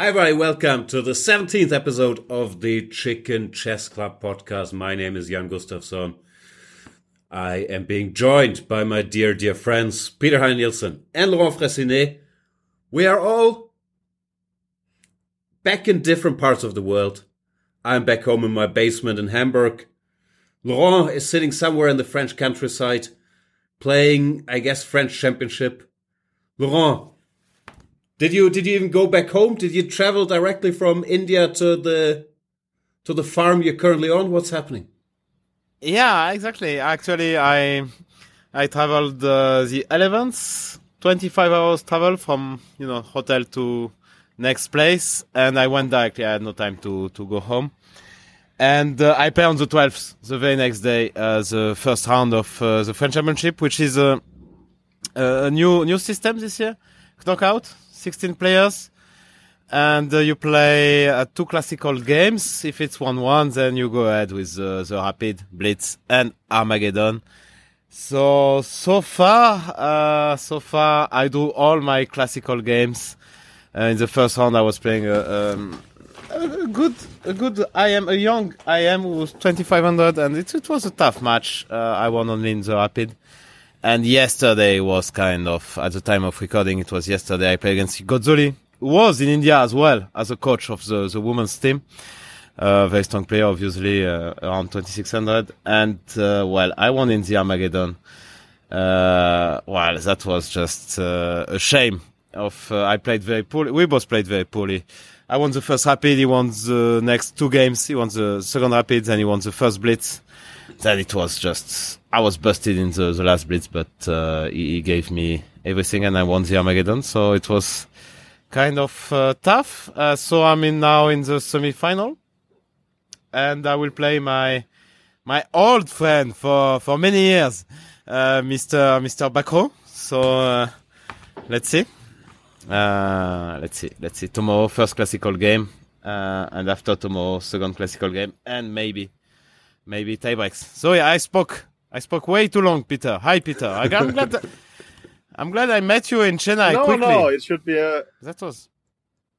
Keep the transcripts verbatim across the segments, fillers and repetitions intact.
Hi everybody, welcome to the seventeenth episode of the Chicken Chess Club podcast. My name is Jan Gustafsson. I am being joined by my dear, dear friends, Peter Heine Nielsen and Laurent Fressinet. We are all back in different parts of the world. I'm back home in my basement in Hamburg. Laurent is sitting somewhere in the French countryside, playing, I guess, French Championship. Laurent, did you did you even go back home? Did you travel directly from India to the to the farm you're currently on? What's happening? Yeah, exactly. Actually, I I traveled uh, the eleventh, twenty-five hours travel from you know hotel to next place, and I went directly. I had no time to to go home. And uh, I play on the twelfth, the very next day, uh, the first round of uh, the French Championship, which is a, a new new system this year, knockout, sixteen players, and uh, you play uh, two classical games. If it's one one, then you go ahead with uh, the Rapid, Blitz, and Armageddon. So so far, uh, so far, I do all my classical games. Uh, in the first round, I was playing a. Uh, um, A good, a good. I am a young. I am was twenty-five hundred, and it, it was a tough match. Uh, I won only in the Rapid, and yesterday was kind of at the time of recording. It was yesterday. I played against Godzoli, who was in India as well as a coach of the the women's team. Uh, very strong player, obviously, uh, around twenty-six hundred, and uh, well, I won in the Armageddon. Uh, well, that was just uh, a shame. Of uh, I played very poorly. We both played very poorly. I won the first Rapid, he won the next two games, he won the second Rapid, then he won the first Blitz. Then it was just, I was busted in the, the last Blitz, but uh, he, he gave me everything and I won the Armageddon, so it was kind of uh, tough. Uh, so I'm in now in the semi-final, and I will play my my old friend for, for many years, uh, Mister Mister Bacrot, so uh, let's see. Uh, let's see, let's see. Tomorrow, first classical game, uh, and after tomorrow, second classical game, and maybe, maybe tie breaks. So yeah, I spoke, I spoke way too long, Peter. Hi, Peter. I, I'm glad, that, I'm glad I met you in Chennai no, quickly. No, no, it should be a. That was.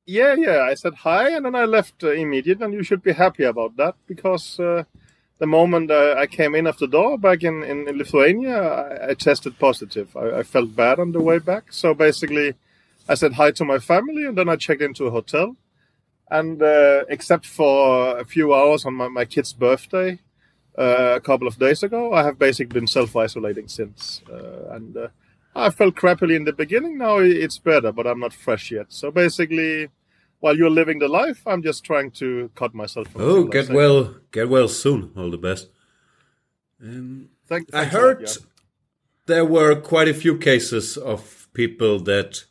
Yeah, yeah. I said hi, and then I left uh, immediately, and you should be happy about that because uh, the moment uh, I came in after the door back in in, in Lithuania, I, I tested positive. I, I felt bad on the way back, so basically. I said hi to my family, and then I checked into a hotel. And uh, except for a few hours on my, my kid's birthday uh, a couple of days ago, I have basically been self-isolating since. Uh, and uh, I felt crappily in the beginning. Now it's better, but I'm not fresh yet. So basically, while you're living the life, I'm just trying to cut myself from Oh, get well, get well soon. All the best. Um, Thank you. I heard that, yeah. There were quite a few cases of people that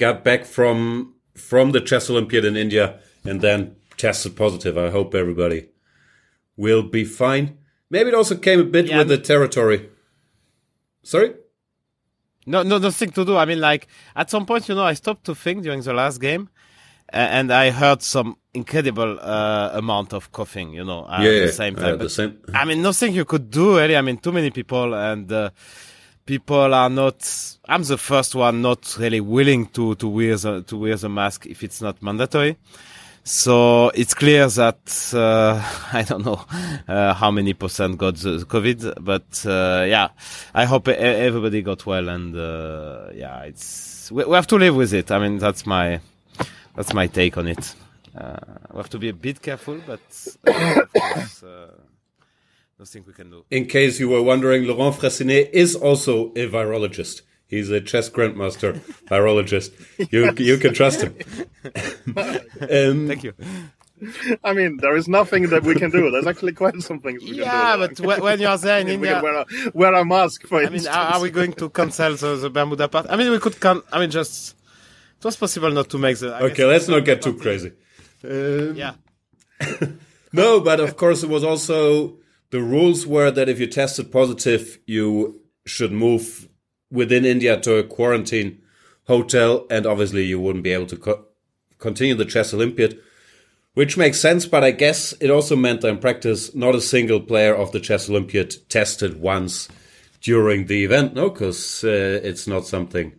got back from from the Chess Olympiad in India and then tested positive. I hope everybody will be fine. Maybe it also came a bit yeah, with I'm... the territory. Sorry? No, no, nothing to do. I mean, like, at some point, you know, I stopped to think during the last game, uh, and I heard some incredible uh, amount of coughing, you know, at yeah, the yeah, same time. Uh, the same. I mean, nothing you could do, really. I mean, too many people and... Uh, People are not. I'm the first one not really willing to to wear the, to wear the mask if it's not mandatory. So it's clear that uh, I don't know uh, how many percent got the COVID, but uh, yeah, I hope everybody got well, and uh, yeah, it's we, we have to live with it. I mean, that's my that's my take on it. Uh, we have to be a bit careful, but uh, of course. Uh, Nothing we can do. In case you were wondering, Laurent Fressinet is also a virologist. He's a chess grandmaster virologist. You yes. you can trust him. um, Thank you. I mean, there is nothing that we can do. There's actually quite some things we yeah, can do. Yeah, but when you are there in India... Wear a, wear a mask, for I instance. mean, are, are we going to cancel the, the Bermuda Party? I mean, we could... Can, I mean, just... It was possible not to make the... I okay, let's not get too crazy. Um, yeah. No, but of course it was also... The rules were that if you tested positive, you should move within India to a quarantine hotel, and obviously you wouldn't be able to co- continue the Chess Olympiad, which makes sense, but I guess it also meant that in practice, not a single player of the Chess Olympiad tested once during the event, no, because uh, it's not something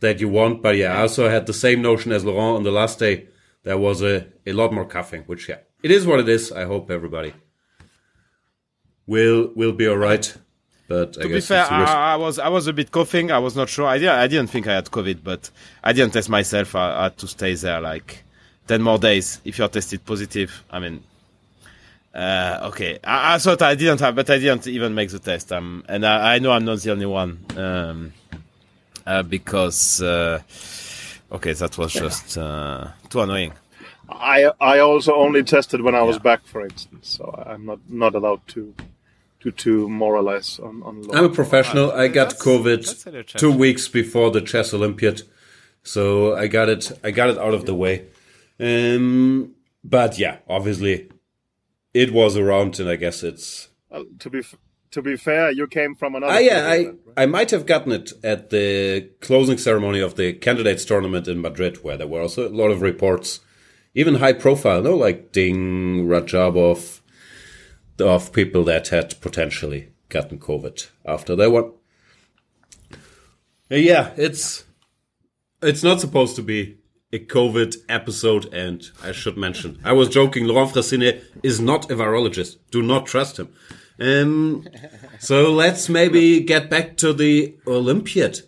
that you want. But yeah, I also had the same notion as Laurent on the last day there was a, a lot more cuffing, which, yeah, it is what it is. I hope everybody will will be all right. But I to guess be fair, I, I was I was a bit coughing. I was not sure. I didn't, I didn't think I had COVID, but I didn't test myself. I, I had to stay there like ten more days. If you're tested positive, I mean, uh, okay. I, I thought I didn't have, but I didn't even make the test. Um, and I, I know I'm not the only one. Um, uh, because uh, okay, that was just uh, too annoying. I I also only tested when I was yeah. back, for instance. So I'm not not allowed to. To, to moralize on, on law. I'm a professional. I got that's, COVID that's two weeks before the Chess Olympiad, so I got it. I got it out of yeah. the way. Um, but yeah, obviously, it was around, and I guess it's well, to be f- to be fair. You came from another. I, yeah, I right? I might have gotten it at the closing ceremony of the Candidates Tournament in Madrid, where there were also a lot of reports, even high profile, no, like Ding, Rajabov. Of people that had potentially gotten COVID after that one. Yeah, it's it's not supposed to be a COVID episode, and I should mention, I was joking, Laurent Fressinet is not a virologist. Do not trust him. Um, so let's maybe get back to the Olympiad.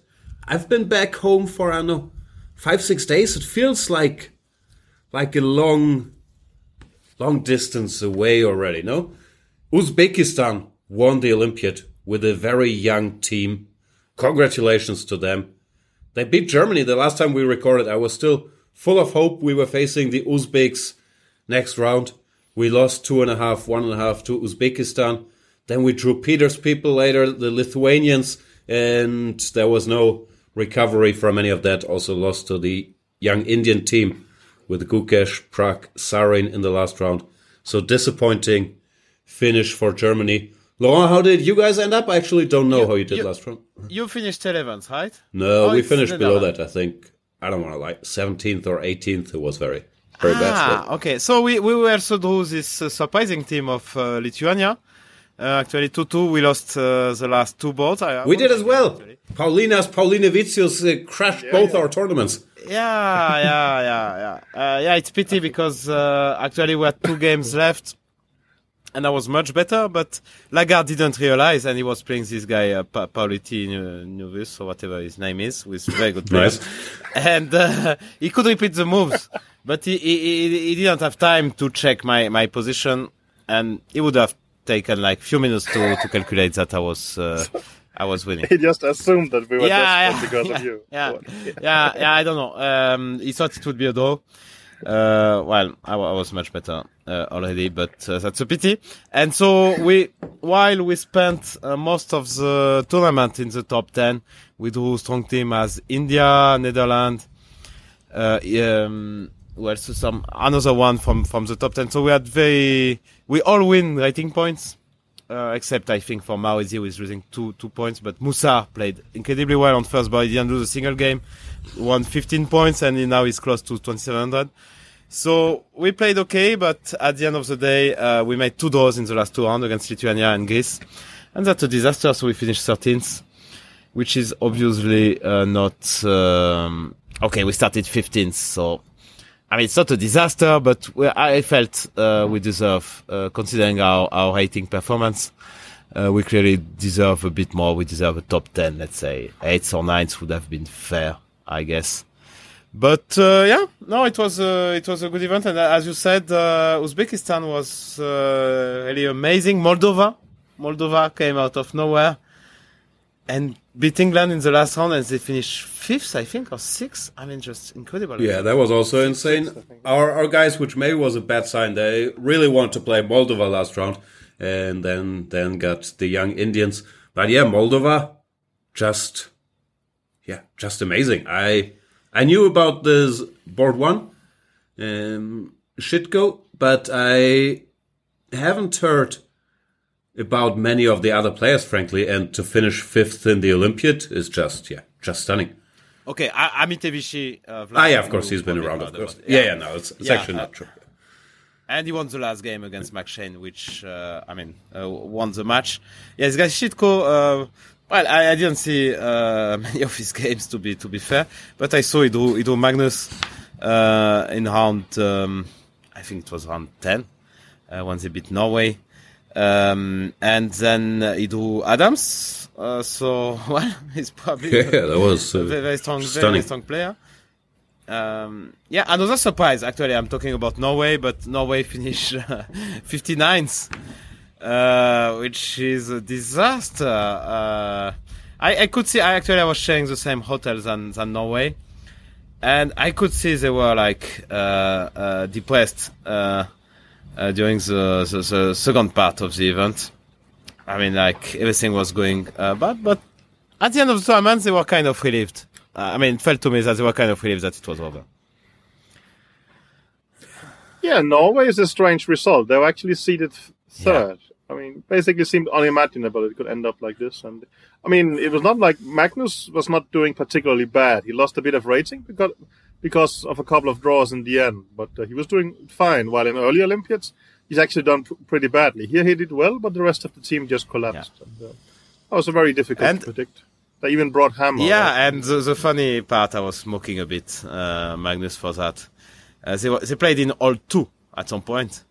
I've been back home for, I don't know, five, six days. It feels like like a long, long distance away already, no? Uzbekistan won the Olympiad with a very young team. Congratulations to them. They beat Germany. The last time we recorded, I was still full of hope. We were facing the Uzbeks next round. We lost two and a half, one and a half to Uzbekistan. Then we drew Peter's people later, the Lithuanians, and there was no recovery from any of that. Also lost to the young Indian team with Gukesh, Prague, Sarin in the last round. So disappointing finish for Germany. Laurent, how did you guys end up? I actually don't know you, how you did you, last round. You finished eleventh, right? No, oh, we finished below eleventh. That, I think. I don't want to lie. seventeenth or eighteenth, it was very, very ah, bad. Ah, okay. So we, we were so drew this uh, surprising team of uh, Lithuania. Uh, actually, two two, we lost uh, the last two boards. I, I we did as well. Actually. Paulina's, Paulinaitis uh, crashed yeah, both yeah. our tournaments. Yeah, yeah, yeah, yeah. Uh, yeah, it's pity because uh, actually we had two games left. And I was much better, but Lagarde didn't realize, and he was playing this guy, uh, pa- Pauliti Novus, or whatever his name is, with very good players. Nice. And uh, he could repeat the moves, but he, he he didn't have time to check my, my position, and he would have taken like few minutes to, to calculate that I was uh, I was winning. He just assumed that we were yeah, just yeah, because yeah, of you. Yeah, yeah, yeah, I don't know. Um, he thought it would be a draw. Uh, well, I, I was much better uh, already, but uh, that's a pity. And so we, while we spent uh, most of the tournament in the top ten, we drew strong team as India, Netherlands, uh, um, well, so some another one from, from the top ten. So we had very, we all win rating points, uh, except I think for Maurizio, who is losing two, two points, but Moussa played incredibly well on first, but he didn't lose a single game. Won fifteen points and now he's close to twenty-seven hundred. So we played okay, but at the end of the day, uh, we made two draws in the last two rounds against Lithuania and Greece. And that's a disaster, so we finished thirteenth, which is obviously uh, not... Um, okay, we started fifteenth, so... I mean, it's not a disaster, but we, I felt uh, we deserve, uh, considering our, our rating performance, uh, we clearly deserve a bit more. We deserve a top ten, let's say. eighth or ninth would have been fair, I guess, but uh, yeah, no, it was uh, it was a good event, and uh, as you said, uh, Uzbekistan was uh, really amazing. Moldova, Moldova came out of nowhere and beat England in the last round, and they finished fifth, I think, or sixth. I mean, just incredible. Yeah, that was also insane. Our our guys, which maybe was a bad sign, they really wanted to play Moldova last round, and then then got the young Indians. But yeah, Moldova just. Yeah, just amazing. I I knew about this board one, um, Shitko, but I haven't heard about many of the other players, frankly. And to finish fifth in the Olympiad is just yeah, just stunning. Okay, I, Amitevishi. Uh, ah, yeah, of course he's been around. Of course, yeah, yeah, yeah no, it's, it's yeah, actually uh, not true. And he won the last game against Max Shane, which uh, I mean uh, won the match. Yeah, this guy Shitko. Uh, Well, I, I didn't see uh, many of his games, to be to be fair, but I saw he drew, he drew Magnus uh, in round, um, I think it was round ten, uh, when they beat Norway. Um, and then uh, he drew Adams. Uh, so, well, he's probably yeah, that was, uh, a very, very strong, stunning. very strong player. Um, yeah, another surprise, actually. I'm talking about Norway, but Norway finished uh, fifty-ninth, uh, which is a disaster. Uh, I, I could see, I actually I was sharing the same hotel than, than Norway, and I could see they were like uh, uh, depressed uh, uh, during the, the, the second part of the event. I mean, like, everything was going uh, bad, but at the end of the tournament, they were kind of relieved. I mean, it felt to me that they were kind of relieved that it was over. Yeah, Norway is a strange result. They were actually seeded third. Yeah. I mean, basically seemed unimaginable it could end up like this. And I mean, it was not like Magnus was not doing particularly bad. He lost a bit of rating because because of a couple of draws in the end. But uh, he was doing fine, while in early Olympiads, he's actually done p- pretty badly. Here he did well, but the rest of the team just collapsed. Yeah. And, uh, that was very difficult and- to predict. They even brought Hammer. Yeah, right? And the, the funny part, I was smoking a bit, uh, Magnus, for that. Uh, they, were, they played in all two at some point,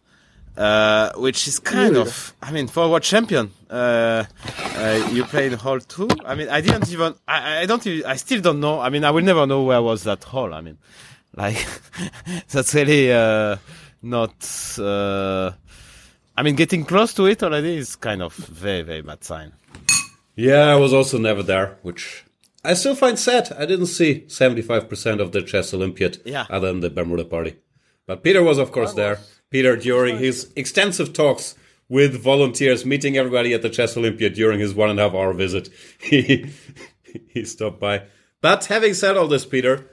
uh, which is kind yeah. of, I mean, for what champion, uh, uh, you play in all two? I mean, I didn't even, I, I don't even, I still don't know. I mean, I will never know where was that hall. I mean, like, that's really uh, not, uh, I mean, getting close to it already is kind of very, very bad sign. Yeah, I was also never there, which I still find sad. I didn't see seventy-five percent of the chess Olympiad yeah. other than the Bermuda Party. But Peter was, of course, was. there. Peter, during his extensive talks with volunteers, meeting everybody at the chess Olympiad during his one and a half hour visit, he, he stopped by. But having said all this, Peter,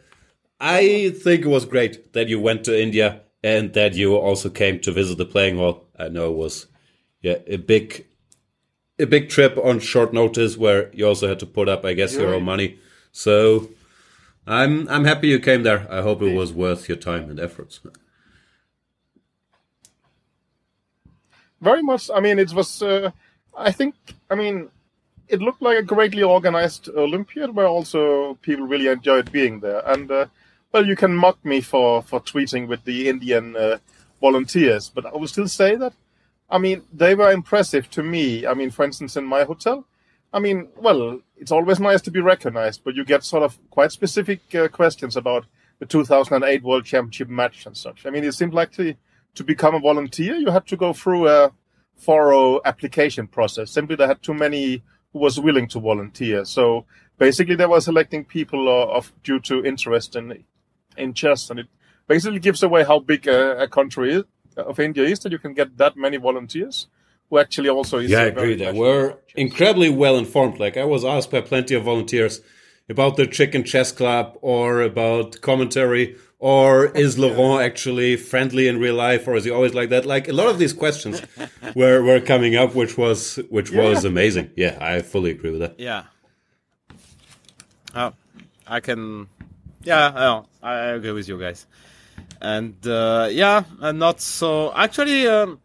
I think it was great that you went to India and that you also came to visit the playing hall. I know it was yeah, a big... A big trip on short notice where you also had to put up, I guess, You're your right. own money. So I'm I'm happy you came there. I hope it was worth your time and efforts. Very much. I mean, it was, uh, I think, I mean, it looked like a greatly organized Olympiad where also people really enjoyed being there. And, uh, well, you can mock me for, for tweeting with the Indian uh, volunteers, but I will still say that. I mean, they were impressive to me. I mean, for instance, in my hotel, I mean, well, it's always nice to be recognized, but you get sort of quite specific uh, questions about the two thousand eight World Championship match and such. I mean, it seemed like to, to become a volunteer, you had to go through a thorough application process. Simply, they had too many who was willing to volunteer. So basically, they were selecting people uh, of due to interest in, in chess. And it basically gives away how big a, a country is. Of India is that you can get that many volunteers who actually also is yeah I agree they were incredibly well informed. Like I was asked by plenty of volunteers about the Chicken Chess Club or about commentary or is Laurent actually friendly in real life or is he always like that. Like a lot of these questions were, were coming up, which was which yeah. was amazing. Yeah, I fully agree with that. Yeah, uh, I can yeah no, I agree with you guys. And uh, yeah, and not so. Actually, um,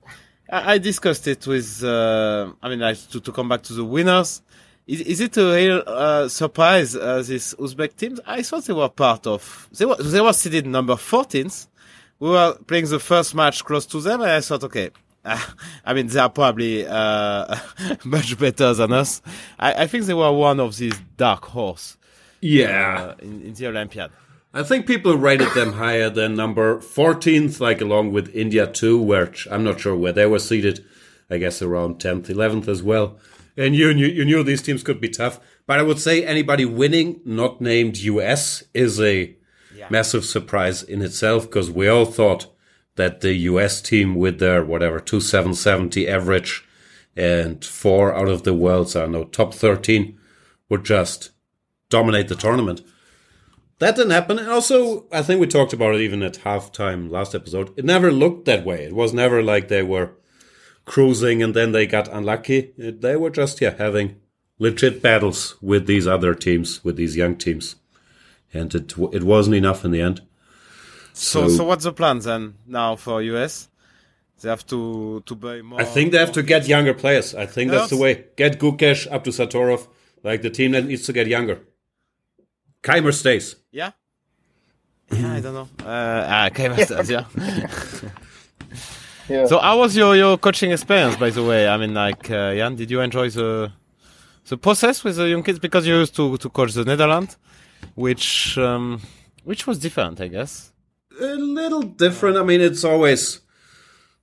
I, I discussed it with. Uh, I mean, I, to to come back to the winners, is, is it a real uh, surprise? Uh, these Uzbek teams. I thought they were part of. They were they were seeded number fourteenth. We were playing the first match close to them, and I thought, okay. Uh, I mean, they are probably uh, much better than us. I, I think they were one of these dark horse. Yeah, uh, in, in the Olympiad. I think people rated them higher than number fourteenth, like along with India too, where I'm not sure where they were seated. I guess around tenth, eleventh as well. And you knew, you knew these teams could be tough. But I would say anybody winning, not named U S, is a yeah. massive surprise in itself, because we all thought that the U S team with their, whatever, two seven seventy average and four out of the world's, I don't know, top thirteen would just dominate the tournament. That didn't happen. And also, I think we talked about it even at halftime last episode. It never looked that way. It was never like they were cruising and then they got unlucky. They were just yeah, having legit battles with these other teams, with these young teams. And it it wasn't enough in the end. So so, so what's the plan then now for U S? They have to, to buy more? I think they have to get younger players. I think that's the way. Get Gukesh up to Satorov. Like the team that needs to get younger. Keimer stays. Yeah. Yeah, I don't know. Uh, okay, masters, yeah. Yeah. So, how was your, your coaching experience, by the way? I mean, like, uh, Jan, did you enjoy the the process with the young kids? Because you used to, to coach the Netherlands, which um, which was different, I guess. A little different. I mean, it's always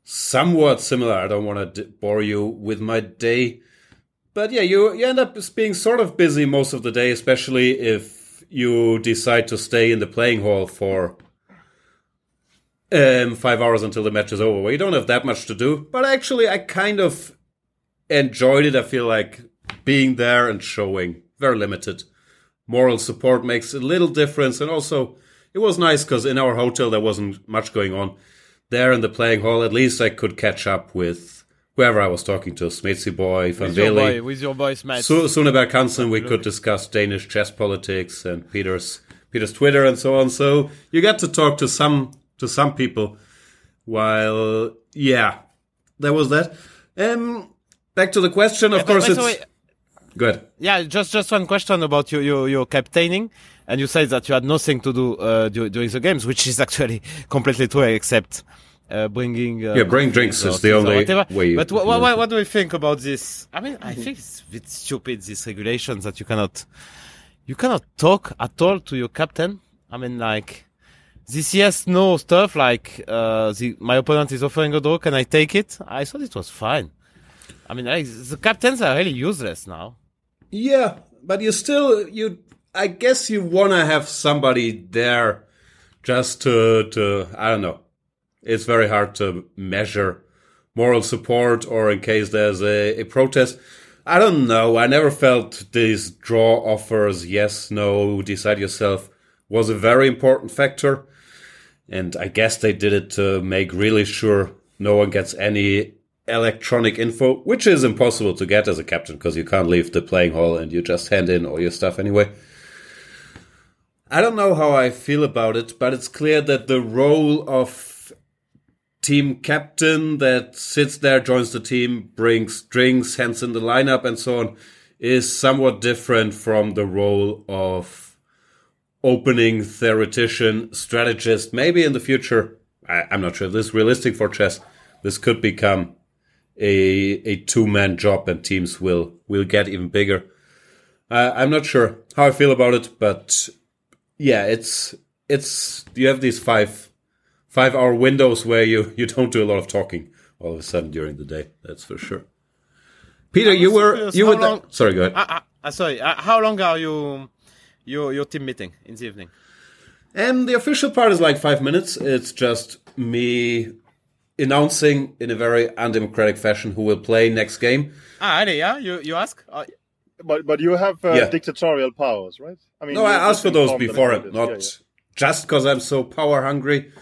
somewhat similar. I don't want to bore you with my day. But yeah, you, you end up being sort of busy most of the day, especially if you decide to stay in the playing hall for um, five hours until the match is over. Well, you don't have that much to do. But actually, I kind of enjoyed it. I feel like being there and showing. Very limited. Moral support makes a little difference. And also, it was nice because in our hotel, there wasn't much going on. There in the playing hall, at least I could catch up with whoever I was talking to, Smetsy Boy, Van Veli, with your boy, Smets. Su- Sune Berg Hansen, we could discuss Danish chess politics and Peter's Peter's Twitter and so on. So you got to talk to some to some people. While yeah, there was that. Um, back to the question. Of yeah, course, it's way, good. Yeah, just just one question about your your, your captaining. And you said that you had nothing to do uh, during the games, which is actually completely true, except. Uh, bringing uh, yeah, bring drinks is the only way. But wh- wh- what do we think about this? I mean, I think it's a bit stupid, this regulation that you cannot you cannot talk at all to your captain. I mean, like this yes no stuff. Like uh, the, my opponent is offering a draw, can I take it? I thought it was fine. I mean, like, the captains are really useless now. Yeah, but you still you. I guess you wanna have somebody there, just to to I don't know. It's very hard to measure moral support or in case there's a, a protest. I don't know. I never felt these draw offers, yes, no, decide yourself, was a very important factor. And I guess they did it to make really sure no one gets any electronic info, which is impossible to get as a captain because you can't leave the playing hall and you just hand in all your stuff anyway. I don't know how I feel about it, but it's clear that the role of team captain that sits there, joins the team, brings drinks, hands in the lineup, and so on, is somewhat different from the role of opening theoretician, strategist. Maybe in the future, I, I'm not sure if this is realistic for chess, this could become a a two-man job and teams will, will get even bigger. Uh, I'm not sure how I feel about it, but yeah, it's it's you have these five... Five-hour windows where you, you don't do a lot of talking all of a sudden during the day. That's for sure. Peter, you were you were long, th- sorry. Go ahead. Uh, uh, sorry. Uh, how long are you your your team meeting in the evening? And the official part is like five minutes. It's just me announcing in a very undemocratic fashion who will play next game. Ah, yeah. You you ask. Uh, but but you have uh, yeah. dictatorial powers, right? I mean, no, I asked for those before it, not yeah, yeah. just because I'm so power hungry.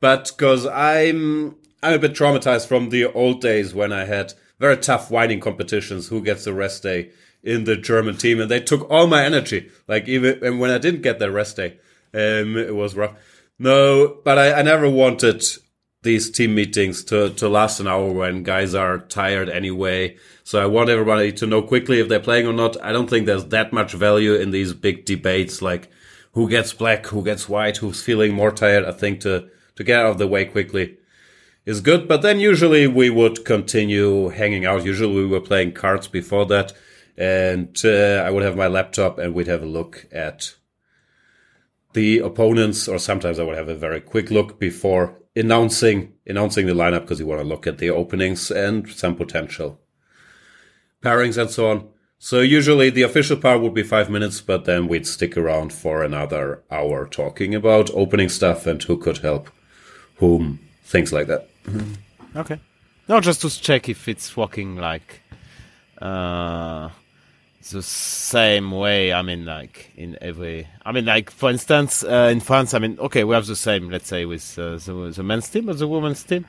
But because I'm I'm a bit traumatized from the old days when I had very tough whining competitions, who gets the rest day in the German team, and they took all my energy. Like even and when I didn't get that rest day, um, it was rough. No, but I, I never wanted these team meetings to, to last an hour when guys are tired anyway. So I want everybody to know quickly if they're playing or not. I don't think there's that much value in these big debates like who gets black, who gets white, who's feeling more tired. I think to To get out of the way quickly is good. But then usually we would continue hanging out. Usually we were playing cards before that. And uh, I would have my laptop and we'd have a look at the opponents. Or sometimes I would have a very quick look before announcing announcing the lineup because you want to look at the openings and some potential pairings and so on. So usually the official part would be five minutes, but then we'd stick around for another hour talking about opening stuff and who could help whom, things like that. Okay. No, just to check if it's working like uh, the same way. I mean, like in every. I mean, like for instance, uh, in France. I mean, okay, we have the same. Let's say with uh, the the men's team or the women's team,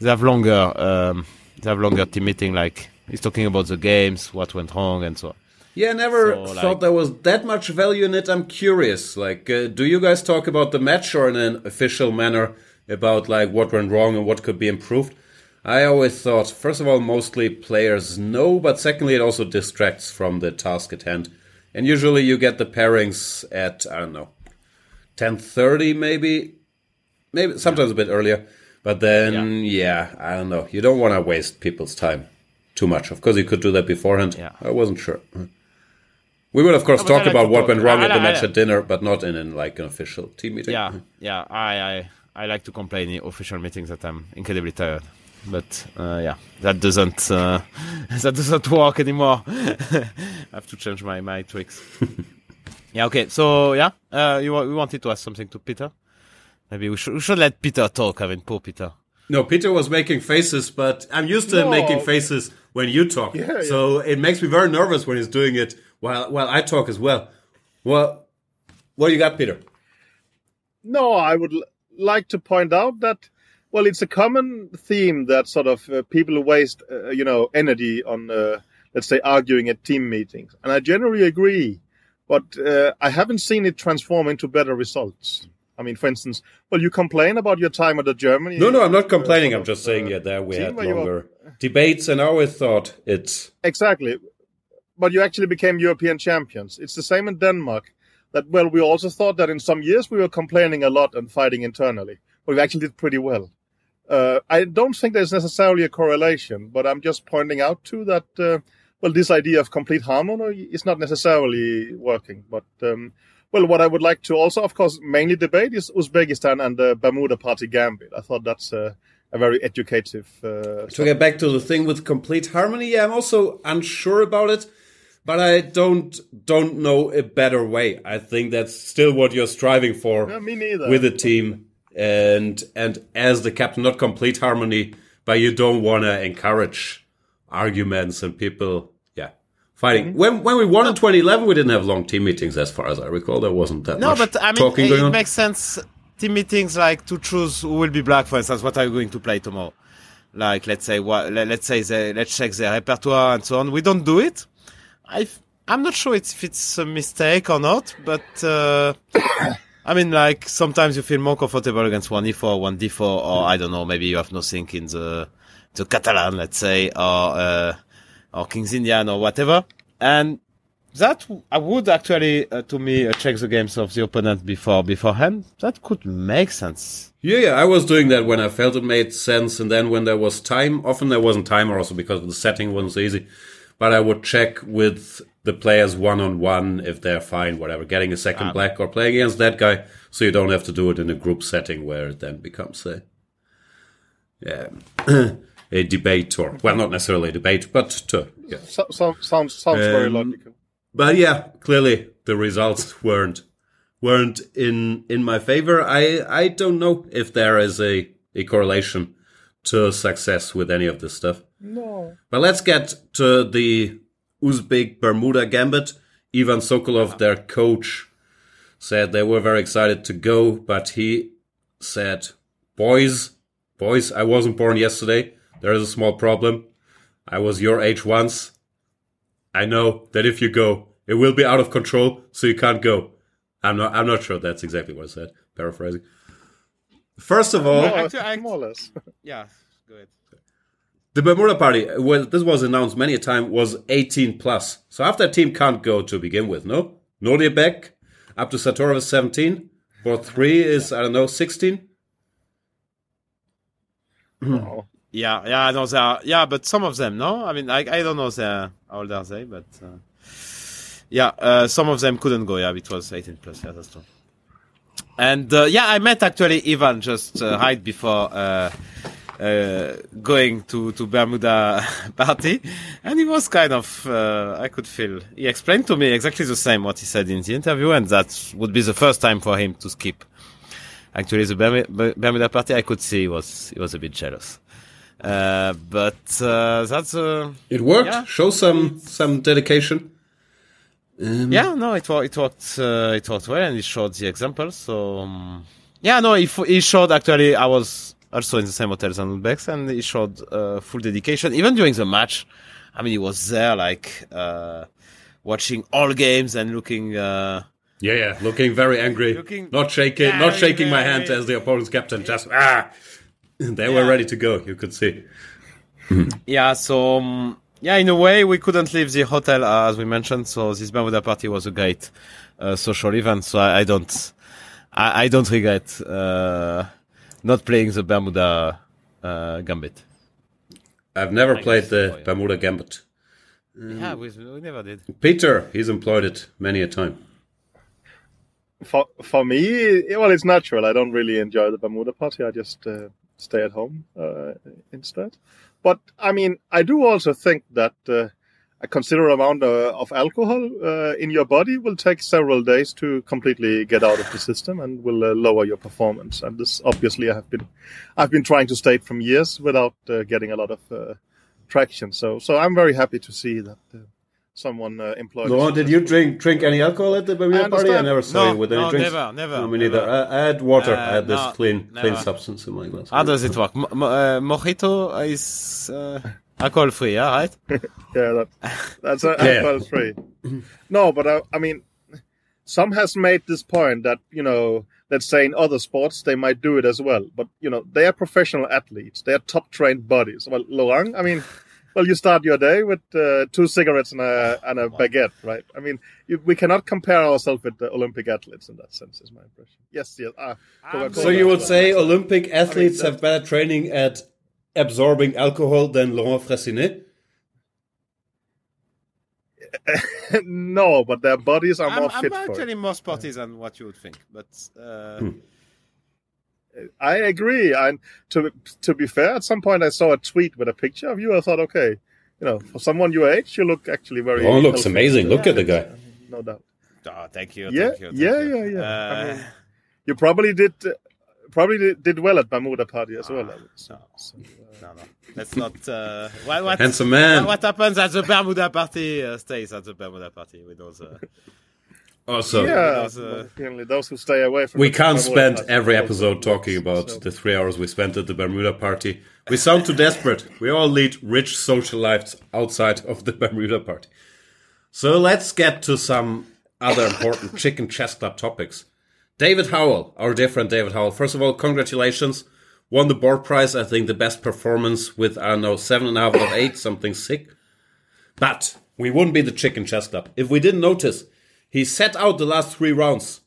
they have longer. Um, they have longer team meeting. Like he's talking about the games, what went wrong, and so on. Yeah, I never so, thought like, there was that much value in it. I'm curious. Like, uh, do you guys talk about the match or in an official manner about, like, what went wrong and what could be improved? I always thought, first of all, mostly players know, but secondly, it also distracts from the task at hand. And usually you get the pairings at, I don't know, ten thirty maybe, maybe sometimes yeah. a bit earlier. But then, yeah. yeah, I don't know. You don't want to waste people's time too much. Of course, you could do that beforehand. Yeah. I wasn't sure. We will, of course, no, talk like about what talk. went wrong I, with I, the match I, at dinner, but not in, in like an official team meeting. Yeah, yeah. I, I, I like to complain in official meetings that I'm incredibly tired. But uh, yeah, that doesn't uh, that doesn't work anymore. I have to change my my tricks. yeah. Okay. So yeah, uh, you we wanted to ask something to Peter. Maybe we should we should let Peter talk. I mean, poor Peter. No, Peter was making faces, but I'm used to no. him making faces when you talk. Yeah, so yeah. it makes me very nervous when he's doing it while while I talk as well. Well, what do you got, Peter? No, I would l- like to point out that. Well, it's a common theme that sort of uh, people waste, uh, you know, energy on, uh, let's say, arguing at team meetings. And I generally agree, but uh, I haven't seen it transform into better results. I mean, for instance, well, you complain about your time at the Germany. No, no, I'm not complaining. Uh, I'm just saying, uh, yeah, there we had longer are... debates and I always thought it's... Exactly. But you actually became European champions. It's the same in Denmark. That well, we also thought that in some years we were complaining a lot and fighting internally. But we actually did pretty well. Uh, I don't think there's necessarily a correlation, but I'm just pointing out too that, uh, well, this idea of complete harmony is not necessarily working. But, um, well, what I would like to also, of course, mainly debate is Uzbekistan and the Bermuda Party gambit. I thought that's a, a very educative... Uh, to get back to the thing with complete harmony, yeah, I'm also unsure about it, but I don't don't know a better way. I think that's still what you're striving for yeah, me neither. with a team. And and as the captain, not complete harmony, but you don't want to encourage arguments and people, yeah, fighting. Mm-hmm. When when we won no. in twenty eleven, we didn't have long team meetings, as far as I recall. There wasn't that no, much but, I mean, talking it, going on. No, but I mean, it makes sense, team meetings, like to choose who will be black, for instance, what are you going to play tomorrow? Like, let's say, what, let's say, they, let's check their repertoire and so on. We don't do it. I've, I'm not sure it's, if it's a mistake or not, but... Uh, I mean, like, sometimes you feel more comfortable against one e four, one d four, or I don't know, maybe you have nothing in the, the Catalan, let's say, or, uh, or King's Indian or whatever. And that, I would actually, uh, to me, uh, check the games of the opponent before, beforehand. That could make sense. Yeah, yeah, I was doing that when I felt it made sense. And then when there was time, often there wasn't time also because the setting wasn't so easy. But I would check with the players one-on-one if they're fine, whatever, getting a second um, black or playing against that guy, so you don't have to do it in a group setting where it then becomes a, yeah, a debate or, well, not necessarily a debate, but to, yeah. So, so, sounds sounds um, very logical. But yeah, clearly the results weren't weren't in in my favor. I, I don't know if there is a, a correlation to success with any of this stuff. No. But let's get to the Uzbek Bermuda Gambit. Ivan Sokolov, their coach, said they were very excited to go, but he said, boys, boys, I wasn't born yesterday. There is a small problem. I was your age once. I know that if you go, it will be out of control, so you can't go. I'm not I'm not sure that's exactly what I said, paraphrasing. First of all... No, actually, I, more or less. yeah, go ahead. The Bermuda Party, well, this was announced many a time, was eighteen plus. So half that team can't go to begin with, no? Nordiebek, up to Satorov is seventeen. Board three is, I don't know, sixteen? Oh. yeah, yeah, no, they are, yeah, but some of them, no? I mean, I, I don't know how old are they, but... Uh, yeah, uh, some of them couldn't go, yeah, it was eighteen plus, yeah, that's true. And, uh, yeah, I met actually Ivan just uh, right before... Uh, Uh, going to, to Bermuda Party, and he was kind of, uh, I could feel, he explained to me exactly the same what he said in the interview, and that would be the first time for him to skip. Actually, the Bermuda, Bermuda Party, I could see he was, he was a bit jealous. Uh, but, uh, that's, uh, it worked. Yeah. Show some, some dedication. Um, yeah, no, it, it worked, uh, it worked well, and he showed the example, so, um, yeah, no, he, he showed actually, I was, also in the same hotels and Uzbeks, and he showed uh, full dedication. Even during the match, I mean, he was there, like, uh, watching all games and looking... Uh, yeah, yeah, looking very angry, looking not shaking very, not shaking very, my hand as the opponent's captain, yeah. just, ah! And they yeah. were ready to go, you could see. yeah, so, um, yeah, in a way, we couldn't leave the hotel, uh, as we mentioned, so this Bermuda Party was a great uh, social event, so I, I don't... I, I don't regret uh, not playing the Bermuda uh, Gambit. I've never I played the Bermuda Gambit. Um, yeah, we, we never did. Peter, he's employed it many a time. For for me, well, it's natural. I don't really enjoy the Bermuda Party. I just uh, stay at home uh, instead. But, I mean, I do also think that uh, a considerable amount uh, of alcohol uh, in your body will take several days to completely get out of the system and will uh, lower your performance. And this, obviously, I have been, I've been trying to state from years without uh, getting a lot of uh, traction. So, so I'm very happy to see that uh, someone uh, employed. Laurent, did you drink drink any alcohol at the Bermuda Party? I never saw no, you with any no, drinks. No, never, never. No, me neither. Never. I, I had water. Uh, I had this no, clean never. clean substance in my glass. How does it work? Mo- uh, mojito is. Uh... Alcohol free, yeah, right? yeah, that, that's uh, yeah. alcohol free. No, but uh, I mean, some has made this point that, you know, let's say in other sports, they might do it as well. But, you know, they are professional athletes. They are top-trained bodies. Well, Laurent, I mean, well, you start your day with uh, two cigarettes and a, and a baguette, right? I mean, you, we cannot compare ourselves with the Olympic athletes in that sense, is my impression. Yes, yes. Ah, so you would say Olympic athletes I mean, have better training at absorbing alcohol than Laurent Fressinet? No, but their bodies are I'm, more I'm fit for it. I'm actually more sporty than what you would think, but uh... hmm. I agree. And to to be fair, at some point I saw a tweet with a picture of you. I thought, okay, you know, for someone your age, you look actually very. Laurent looks healthy. Amazing. Look yeah, at the guy. No doubt. Oh, thank you. Yeah, thank you, thank yeah, you. yeah, yeah, yeah. Uh... I mean, you probably did. Uh, Probably did well at Bermuda Party as ah, well. No. So, so, uh, no, no. Let's not. Uh, what, what, Handsome man. What happens at the Bermuda Party uh, stays at the Bermuda Party. With those, uh, also, yeah, those, uh, those who stay away from. We can't spend every episode talking about so. the three hours we spent at the Bermuda Party. We sound too desperate. We all lead rich social lives outside of the Bermuda Party. So let's get to some other important Chicken Chess Club topics. David Howell, our dear friend David Howell. First of all, congratulations. Won the board prize. I think the best performance with, I don't know, seven and a half or eight, something sick. But we wouldn't be the Chicken Chess Club if we didn't notice he set out the last three rounds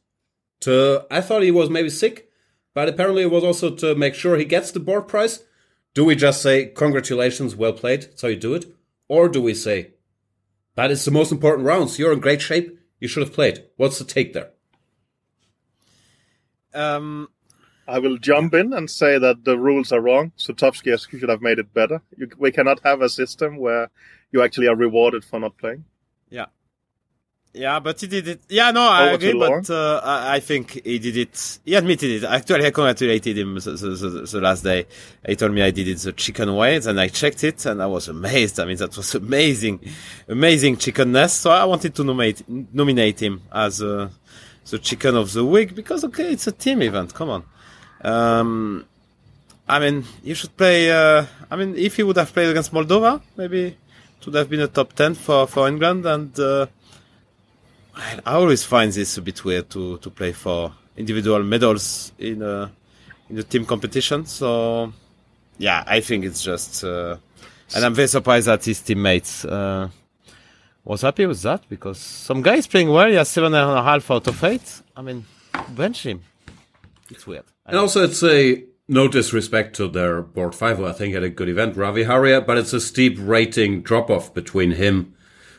to, I thought he was maybe sick, but apparently it was also to make sure he gets the board prize. Do we just say, congratulations, well played, that's how you do it? Or do we say, but it's the most important rounds, you're in great shape, you should have played. What's the take there? Um, I will jump in and say that the rules are wrong. Sutovsky should have made it better. You, we cannot have a system where you actually are rewarded for not playing. Yeah. Yeah, but he did it. Yeah, no, I Over agree, but uh, I think he did it. He admitted it. Actually, I congratulated him the, the, the last day. He told me I did it the chicken way, and I checked it, and I was amazed. I mean, that was amazing, amazing chickenness. So I wanted to nominate, nominate him as a... the chicken of the week, because, okay, it's a team event, come on. Um, I mean, you should play, uh, I mean, if he would have played against Moldova, maybe it would have been a top ten for, for England, and uh, I, I always find this a bit weird to, to play for individual medals in a, in a team competition, so, yeah, I think it's just, uh, and I'm very surprised that his teammates... Uh, was happy with that, because some guy is playing well. He has seven and a half out of eight. I mean, bench him. It's weird. I and know. Also, it's a no disrespect to their board five, who I think had a good event, Ravi Haria, but it's a steep rating drop off between him,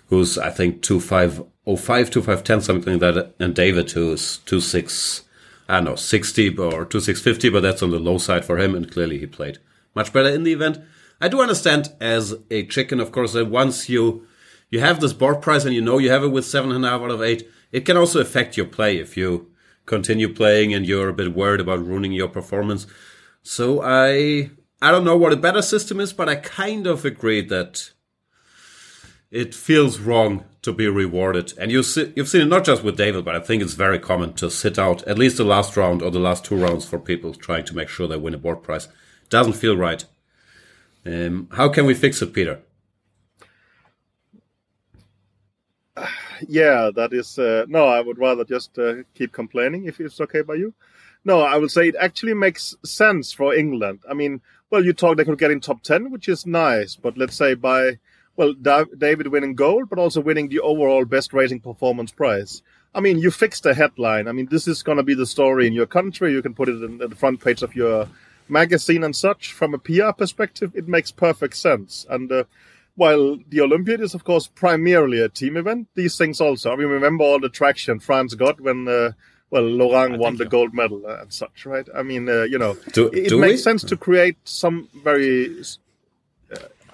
who's I think two five oh five, two five ten, something like that, and David, who's two six, I don't know, sixty or two six fifty, but that's on the low side for him, and clearly he played much better in the event. I do understand as a chicken, of course, that once you You have this board prize and you know you have it with seven and a half out of eight. It can also affect your play if you continue playing and you're a bit worried about ruining your performance. So I I don't know what a better system is, but I kind of agree that it feels wrong to be rewarded. And you see, you've seen it not just with David, but I think it's very common to sit out at least the last round or the last two rounds for people trying to make sure they win a board prize. Doesn't feel right. Um, how can we fix it, Peter? Yeah, that is... Uh, no, I would rather just uh, keep complaining, if it's okay by you. No, I would say it actually makes sense for England. I mean, well, you talk they could get in top ten, which is nice, but let's say by well, da David winning gold, but also winning the overall best rating performance prize. I mean, you fixed the headline. I mean, this is going to be the story in your country. You can put it in, in the front page of your magazine and such. From a P R perspective, it makes perfect sense. And uh, while the Olympiad is, of course, primarily a team event, these things also. I mean, remember all the traction France got when, uh, well, Laurent won the gold medal and such, right? I mean, uh, you know, do, it, do it makes we? sense to create some very...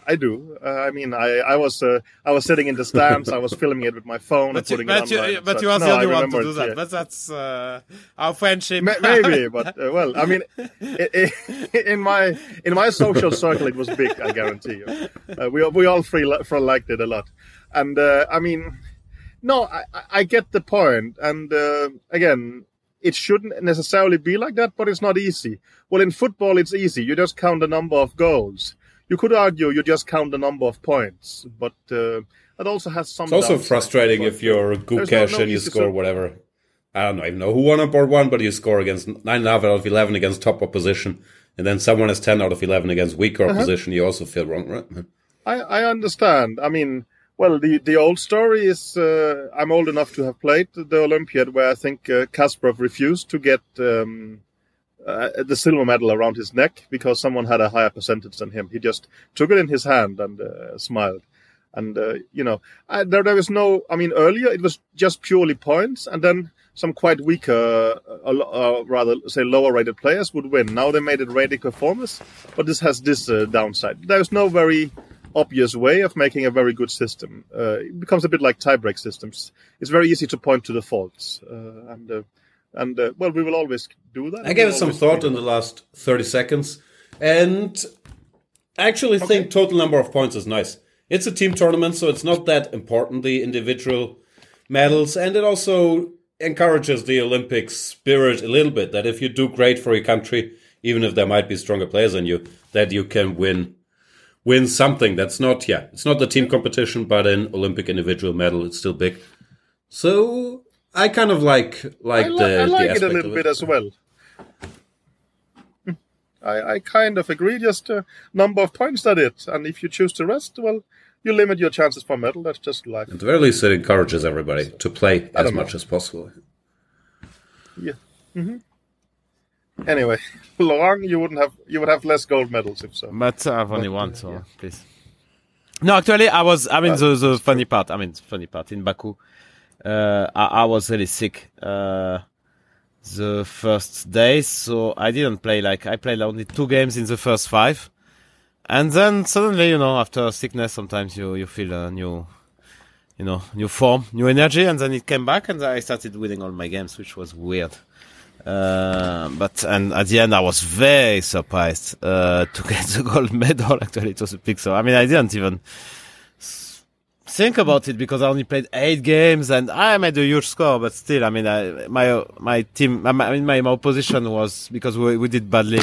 I do. Uh, I mean, I, I was uh, I was sitting in the stands. I was filming it with my phone but and putting you, but it online. You, but you are no, the only one to do that. Yeah. But that's uh, our friendship. Ma maybe, but uh, well, I mean, it, it, in my in my social circle, it was big. I guarantee you. Uh, we we all three liked it a lot, and uh, I mean, no, I, I get the point. And uh, again, it shouldn't necessarily be like that, but it's not easy. Well, in football, it's easy. You just count the number of goals. You could argue you just count the number of points, but uh, it also has some... It's also frustrating if you're Gukesh no, no and you score whatever. I don't even know who won on board one, but you score against nine out of eleven against top opposition, and then someone has ten out of eleven against weaker uh -huh. opposition. You also feel wrong, right? I, I understand. I mean, well, the, the old story is uh, I'm old enough to have played the Olympiad, where I think uh, Kasparov refused to get... Um, Uh, the silver medal around his neck because someone had a higher percentage than him. He just took it in his hand and uh, smiled. And, uh, you know, I, there, there was no... I mean, earlier it was just purely points, and then some quite weaker, uh, uh, rather, say, lower-rated players would win. Now they made it rated performance, but this has this uh, downside. There's no very obvious way of making a very good system. Uh, it becomes a bit like tie-break systems. It's very easy to point to the faults. Uh, and... Uh, And, uh, well, we will always do that. I gave it some thought in the last thirty seconds. And I actually okay. think total number of points is nice. It's a team tournament, so it's not that important, the individual medals. And it also encourages the Olympic spirit a little bit, that if you do great for your country, even if there might be stronger players than you, that you can win win something. That's not, yeah, it's not the team competition, but an Olympic individual medal, it's still big. So... I kind of like like I li the I like the it a little bit as well. I I kind of agree. Just a number of points that it, and if you choose to rest, well, you limit your chances for medal. That's just life. At the very least, it encourages everybody so, to play as much know. as possible. Yeah. Mm-hmm. Anyway, Laurent, you wouldn't have you would have less gold medals if so. But I've only one, so yeah. please. No, actually, I was. I mean, uh, the the funny part. I mean, the funny part in Baku. Uh, I, I was really sick uh, the first day, so I didn't play. Like I played only two games in the first five, and then suddenly, you know, after sickness, sometimes you you feel a new, you know, new form, new energy, and then it came back, and I started winning all my games, which was weird. Uh, but and at the end, I was very surprised uh, to get the gold medal. Actually, it was a pixel. I mean, I didn't even think about it because I only played eight games and I made a huge score, but still, I mean, I, my my team, I mean, my, my opposition was, because we, we did badly,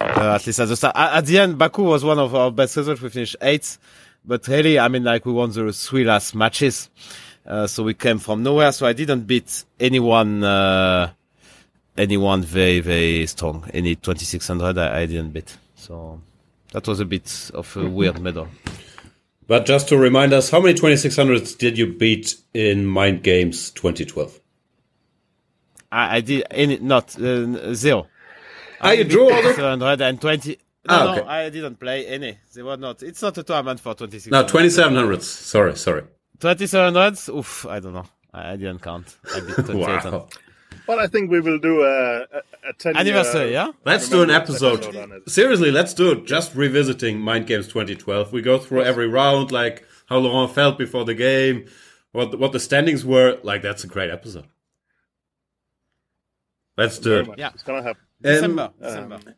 uh, at least at the start. At the end, Baku was one of our best results. We finished eighth, but really, I mean, like we won the three last matches, uh, so we came from nowhere. So I didn't beat anyone, uh, anyone very very strong. Any twenty-six hundred, I, I didn't beat. So that was a bit of a weird medal. But just to remind us, how many twenty-six hundreds did you beat in Mind Games twenty twelve? I, I did in, not uh, zero. I, I you drew seven hundred twenty. No, ah, okay. no, I didn't play any. They were not. It's not a tournament for twenty-six hundreds. No, twenty-seven hundreds. Sorry, sorry. twenty-seven hundreds? Oof, I don't know. I, I didn't count. I beat twenty-eight hundred. Wow. Well, I think we will do a, a, a ten anniversary. Yeah, let's do an episode. episode Seriously, let's do it. Just revisiting Mind Games twenty twelve. We go through every round, like how Laurent felt before the game, what the, what the standings were. Like that's a great episode. Let's do it. Yeah, it's gonna happen. Um, December. December. Um,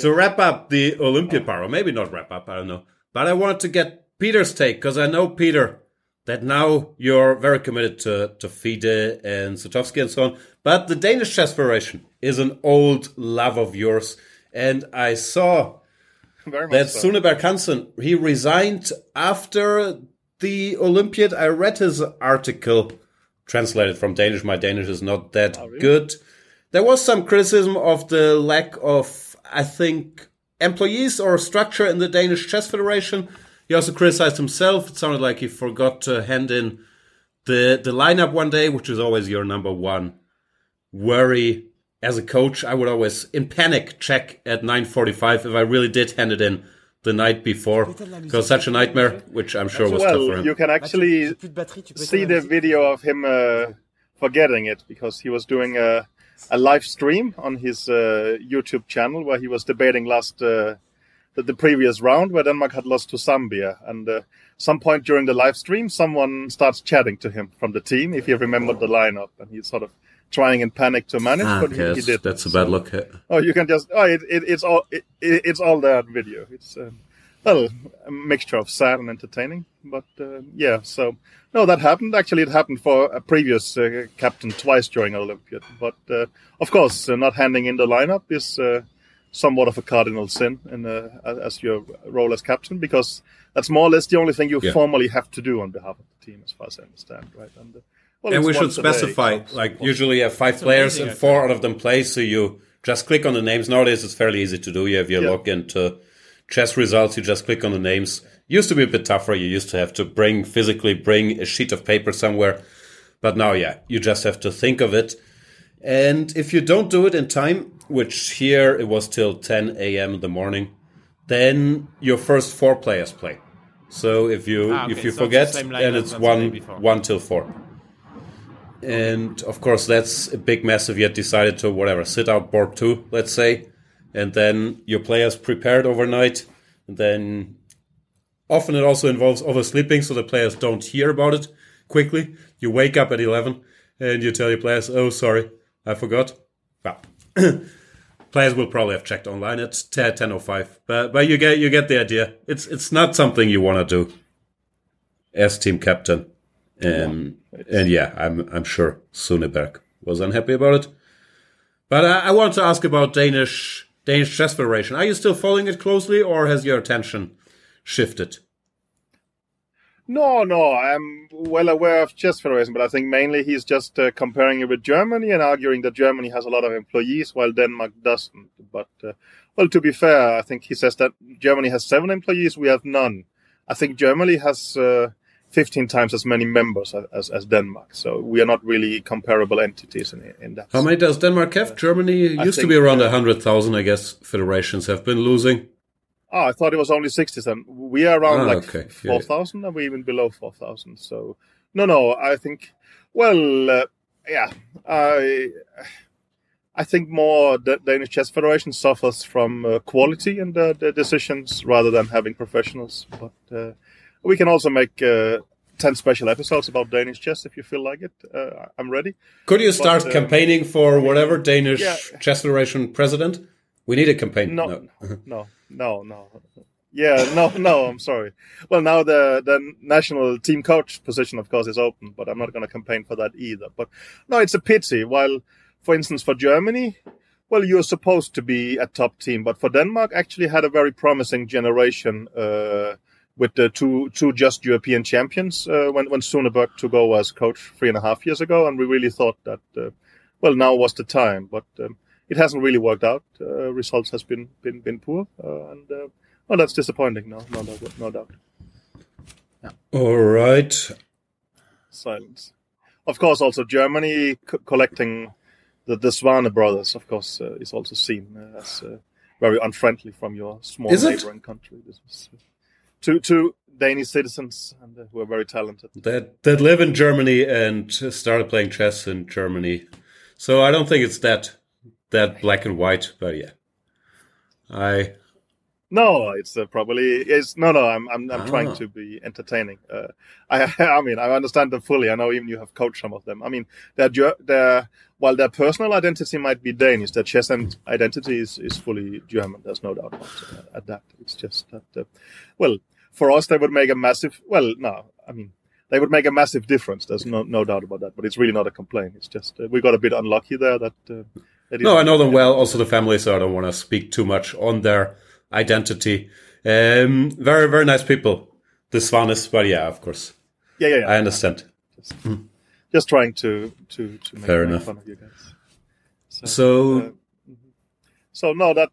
to yeah. wrap up the Olympiad part, or maybe not wrap up. I don't know. But I wanted to get Peter's take because I know Peter. That now you're very committed to, to FIDE and Sutovsky and so on. But the Danish Chess Federation is an old love of yours. And I saw very that so. Sune Berg Hansen, he resigned after the Olympiad. I read his article, translated from Danish. My Danish is not that oh, really? good. There was some criticism of the lack of, I think, employees or structure in the Danish Chess Federation. He also criticized himself. It sounded like he forgot to hand in the the lineup one day, which is always your number one worry. As a coach, I would always, in panic, check at nine forty-five if I really did hand it in the night before. Because such a nightmare, which I'm sure was well, tough for him. You can actually see the video of him uh, forgetting it, because he was doing a, a live stream on his uh, YouTube channel where he was debating last uh, the, the previous round where Denmark had lost to Zambia. And uh, some point during the live stream, someone starts chatting to him from the team if he remembered the lineup, and he sort of trying in panic to manage, ah, but yes, he did. That's a bad look. Oh, you can just. Oh, it, it, it's all. It, it, it's all that video. It's um, well, a mixture of sad and entertaining. But uh, yeah, so no, that happened. Actually, it happened for a previous uh, captain twice during Olympiad. But uh, of course, uh, not handing in the lineup is uh, somewhat of a cardinal sin, in, uh, as your role as captain, because that's more or less the only thing you yeah. formally have to do on behalf of the team, as far as I understand, right? And, uh, Well, and we should specify, day. like usually you have five it's players amazing, and four yeah. out of them play, so you just click on the names. Nowadays it's fairly easy to do. You have your yeah. log into chess results, you just click on the names. Used to be a bit tougher. You used to have to bring, physically bring a sheet of paper somewhere. But now, yeah, you just have to think of it. And if you don't do it in time, which here it was till ten a.m. in the morning, then your first four players play. So if you ah, okay. if you so forget, it's then it's one one till four. And, of course, that's a big mess if you had decided to, whatever, sit out board two, let's say, and then your players prepared overnight. And then often it also involves oversleeping, so the players don't hear about it quickly. You wake up at eleven, and you tell your players, oh, sorry, I forgot. Well, players will probably have checked online at ten oh five, but, but you get you get the idea. It's, it's not something you want to do as team captain. Um, and yeah, I'm I'm sure Sune Berg was unhappy about it. But I, I want to ask about Danish Danish Chess Federation. Are you still following it closely, or has your attention shifted? No, no, I'm well aware of Chess Federation, but I think mainly he's just uh, comparing it with Germany and arguing that Germany has a lot of employees while Denmark doesn't. But uh, well, to be fair, I think he says that Germany has seven employees, we have none. I think Germany has. Uh, fifteen times as many members as, as Denmark. So we are not really comparable entities in, in that. How many does Denmark have? Germany I used think, to be around uh, one hundred thousand, I guess. Federations have been losing. Oh, I thought it was only sixty thousand. We are around ah, like okay. four thousand, yeah. and we're even below four thousand. So, no, no, I think, well, uh, yeah, I I think more the Danish Chess Federation suffers from uh, quality in the, the decisions rather than having professionals. But... Uh, We can also make uh, ten special episodes about Danish chess if you feel like it. Uh, I'm ready. Could you start but, uh, campaigning for whatever Danish yeah. Chess Federation president? We need a campaign. No, no, no, no, no. Yeah, no, no, I'm sorry. Well, now the, the national team coach position, of course, is open, but I'm not going to campaign for that either. But no, it's a pity. While, for instance, for Germany... Well, you're supposed to be a top team, but for Denmark, actually had a very promising generation uh, with the two two just European champions uh, when when Sune Berg took over as coach three and a half years ago, and we really thought that uh, well now was the time, but um, it hasn't really worked out. Uh, results has been been been poor, uh, and uh, well that's disappointing. No, no, no, no doubt. Yeah. All right. Silence. Of course, also Germany co- collecting. The, the Svane brothers, of course, uh, is also seen uh, as uh, very unfriendly from your small is neighboring it? country. This was, uh, two, two Danish citizens and, uh, who are very talented. That, that live in Germany and started playing chess in Germany. So I don't think it's that that black and white, but yeah. I... No, it's uh, probably it's no, no. I'm I'm, I'm ah. trying to be entertaining. Uh, I I mean I understand them fully. I know even you have coached some of them. I mean their their while their personal identity might be Danish, their chess and identity is, is fully German. There's no doubt about uh, that. It's just that uh, well for us they would make a massive well no I mean they would make a massive difference. There's no no doubt about that. But it's really not a complaint. It's just uh, we got a bit unlucky there. That, uh, that no, I know them well. Also the family, so I don't want to speak too much on their. Identity. Um, very, very nice people. The Svanes, but yeah, of course. Yeah, yeah, yeah. I understand. Just, mm. just trying to, to, to make, Fair make enough. fun of you guys. So, so, uh, so no, that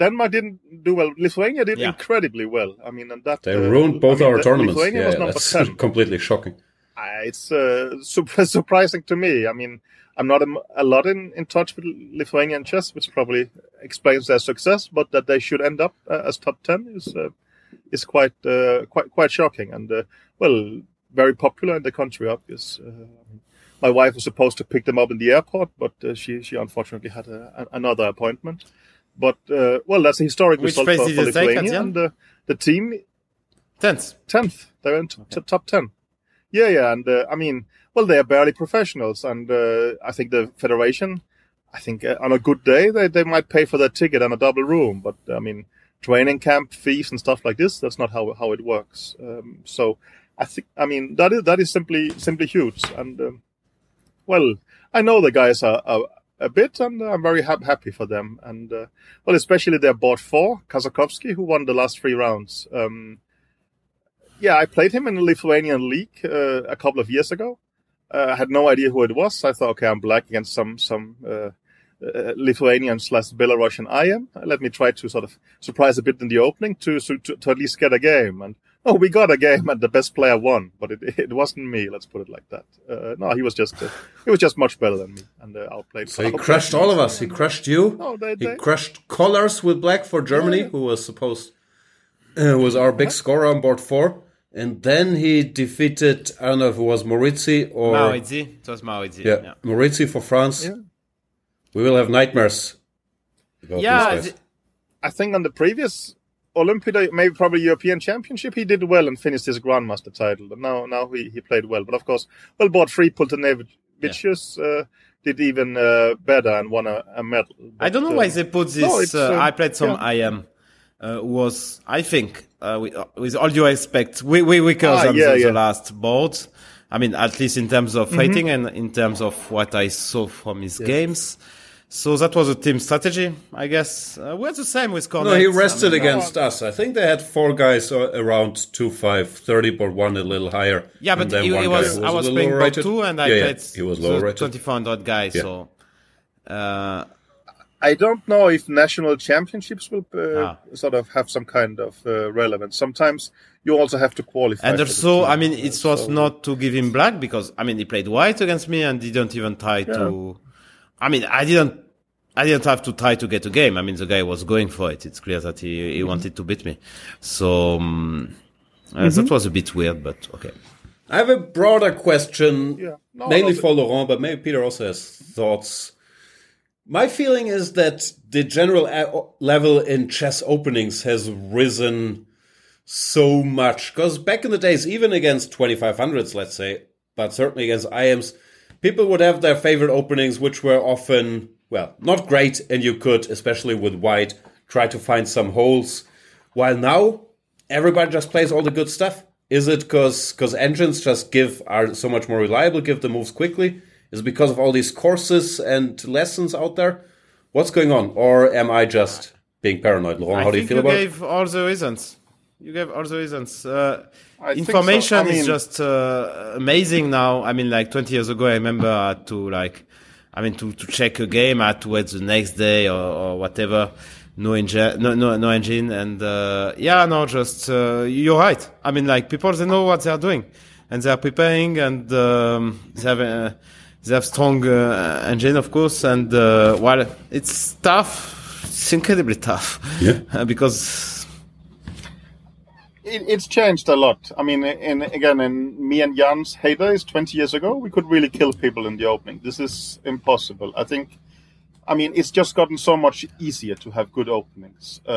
Denmark didn't do well. Lithuania did yeah. incredibly well. I mean, and that they uh, ruined both I mean, our that, tournaments. Lithuania yeah, was number that's ten. Completely shocking. Uh, it's uh, super surprising to me. I mean, I'm not a, a lot in, in touch with Lithuanian chess, which probably explains their success. But that they should end up uh, as top ten is uh, is quite uh, quite quite shocking. And uh, well, very popular in the country, obviously. Uh, my wife was supposed to pick them up in the airport, but uh, she she unfortunately had a, a, another appointment. But uh, well, that's a historic Which result for, for Lithuania. Second, yeah? And uh, the team tenth, tenth. They went okay. to top ten. Yeah, yeah, and uh, I mean, well, they are barely professionals, and uh, I think the federation, I think uh, on a good day, they, they might pay for their ticket and a double room, but I mean, training camp fees and stuff like this, that's not how how it works. Um, so I think, I mean, that is that is simply simply huge, and um, well, I know the guys are, are a bit, and I'm very ha- happy for them, and uh, well, especially their board four, Kazakovsky, who won the last three rounds. Um, Yeah, I played him in the Lithuanian league uh, a couple of years ago. Uh, I had no idea who it was. I thought, okay, I'm black against some some uh, uh, Lithuanian slash Belarusian I M. Let me try to sort of surprise a bit in the opening to, to to at least get a game. And oh, we got a game, and the best player won. But it it wasn't me. Let's put it like that. Uh, no, he was just uh, he was just much better than me, and uh, outplayed. So he crushed all of us. He crushed you. Oh, they, they... He crushed Colors with black for Germany, yeah. who was supposed uh, was our big huh? scorer on board four. And then he defeated, I don't know if it was Maurizio or... Maurizio. It was Maurizio. Yeah. yeah. Maurizio for France. Yeah. We will have nightmares. About yeah. Th- I think on the previous Olympiad, maybe probably European Championship, he did well and finished his Grandmaster title. But now now he, he played well. But of course, well, board three, Paulinaitis yeah. uh, did even uh, better and won a, a medal. But, I don't know um, why they put this... No, uh, um, I played some yeah. I M. Uh, was, I think... Uh, with, uh, with all due respect, we we weaker ah, than yeah, the, yeah. the last board. I mean, at least in terms of mm-hmm. rating and in terms of what I saw from his yeah. games. So that was a team strategy, I guess. Uh, we're the same with Cornet. No, he rested I mean, against no. us. I think they had four guys around two five, thirty, but one a little higher. Yeah, but he, he was, was I was playing board two, and I yeah, played yeah. He was the twenty-four hundred guys. Yeah. So. Uh, I don't know if national championships will uh, ah. sort of have some kind of uh, relevance. Sometimes you also have to qualify. And also, I mean, it was so. not to give him black because, I mean, he played white against me and didn't even try yeah. to... I mean, I didn't I didn't have to try to get a game. I mean, the guy was going for it. It's clear that he, he mm-hmm. wanted to beat me. So um, uh, mm-hmm. that was a bit weird, but okay. I have a broader question, yeah. no, mainly no, for Laurent, but maybe Peter also has thoughts. My feeling is that the general a- level in chess openings has risen so much. Because back in the days, even against twenty-five hundreds, let's say, but certainly against I Ms, people would have their favorite openings, which were often, well, not great. And you could, especially with white, try to find some holes. While now, everybody just plays all the good stuff. Is it because because engines just give are so much more reliable, give the moves quickly? Is it because of all these courses and lessons out there? What's going on? Or am I just being paranoid? Laurent, how do you feel about it? I think you gave all the reasons. You gave all the reasons. Uh, information I mean, is just uh, amazing now. I mean, like twenty years ago, I remember I had to like, I mean, to, to check a game, I had to wait the next day or, or whatever. No engine, no, no, no engine. And uh, yeah, no, just, uh, you're right. I mean, like people, they know what they're doing and they're preparing and um, they have a, They have strong uh, engine, of course, and uh, while it's tough, it's incredibly tough. Yeah. because it, it's changed a lot. I mean, in, again, in me and Jan's heydays twenty years ago, we could really kill people in the opening. This is impossible. I think, I mean, it's just gotten so much easier to have good openings. Uh,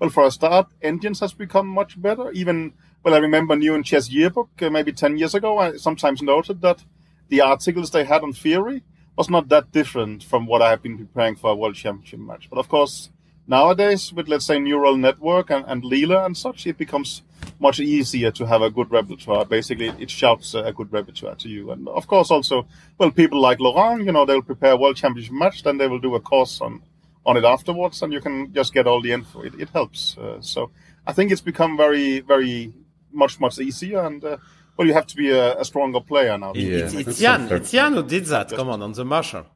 well, for a start, engines has become much better. Even, well, I remember New in Chess Yearbook, uh, maybe ten years ago, I sometimes noted that the articles they had on theory was not that different from what I have been preparing for a World Championship match. But of course, nowadays, with, let's say, neural network and, and Leela and such, it becomes much easier to have a good repertoire. Basically, it shouts a good repertoire to you. And of course, also, well, people like Laurent, you know, they'll prepare a World Championship match, then they will do a course on, on it afterwards, and you can just get all the info. It, it helps. Uh, so I think it's become very, very much, much easier. And uh, well, you have to be a, a stronger player now. Yeah. It's, it's Jan. It's Jan who did that. Just Come on, on the Marshall.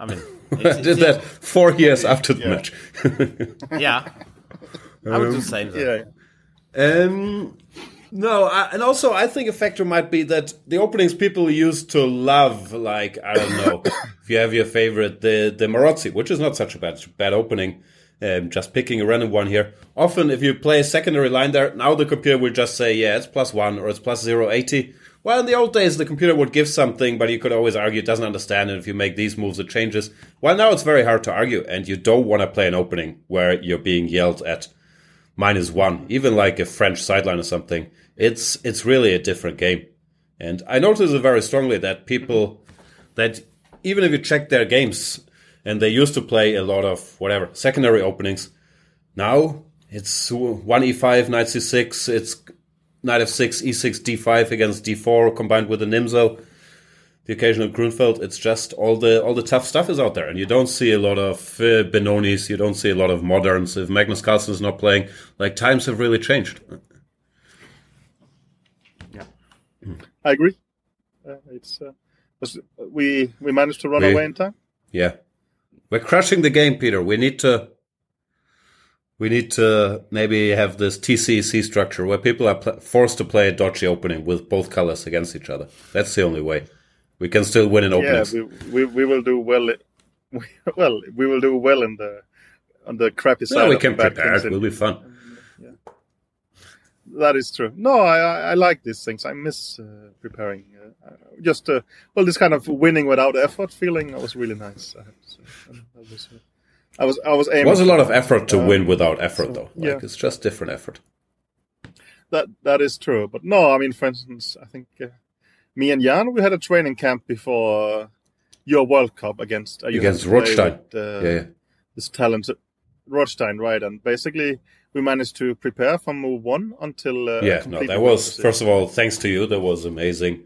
I mean, it's, I did it's, that four years after the yeah. match. yeah, I would um, just say that. Yeah. Um, no, I, and also I think a factor might be that the openings people used to love, like I don't know, if you have your favorite, the the Morozzi, which is not such a bad bad opening. Um, just picking a random one here. Often, if you play a secondary line there, now the computer will just say, yeah, it's plus one or it's plus zero eighty. Well, in the old days, the computer would give something, but you could always argue it doesn't understand, and if you make these moves, it changes. Well, now it's very hard to argue, and you don't want to play an opening where you're being yelled at minus one, even like a French sideline or something. It's it's really a different game. And I notice it very strongly that people, that even if you check their games, and they used to play a lot of, whatever, secondary openings, now it's one e five, knight c six, it's... knight f six, e six, d five against d four, combined with the Nimzo, the occasional Grunfeld. It's just all the all the tough stuff is out there, and you don't see a lot of uh, Benonis, you don't see a lot of moderns. If Magnus Carlsen is not playing, like times have really changed. Yeah, I agree. Uh, it's uh, we we managed to run we, away in time. Yeah, we're crushing the game, Peter. We need to. We need to maybe have this T C E C structure where people are pl- forced to play a dodgy opening with both colors against each other. That's the only way we can still win in openings. Yeah, we, we, we will do well. We, well, we will do well in the on the crappy side. Yeah, we of can prepare. It will be fun. Yeah. That is true. No, I, I like these things. I miss uh, preparing. Uh, just uh, well, this kind of winning without effort feeling was really nice. I have to say. That was, uh, I was, I was aiming. It was a lot of effort to uh, win without effort, so, though. Like, yeah. It's just different effort. That that is true, but no, I mean, for instance, I think uh, me and Jan, we had a training camp before uh, your World Cup against uh, you against Rothstein. Uh, yeah, yeah, this talented Rothstein, right? And basically, we managed to prepare from move one until uh, yeah. No, that was first of all thanks to you. That was amazing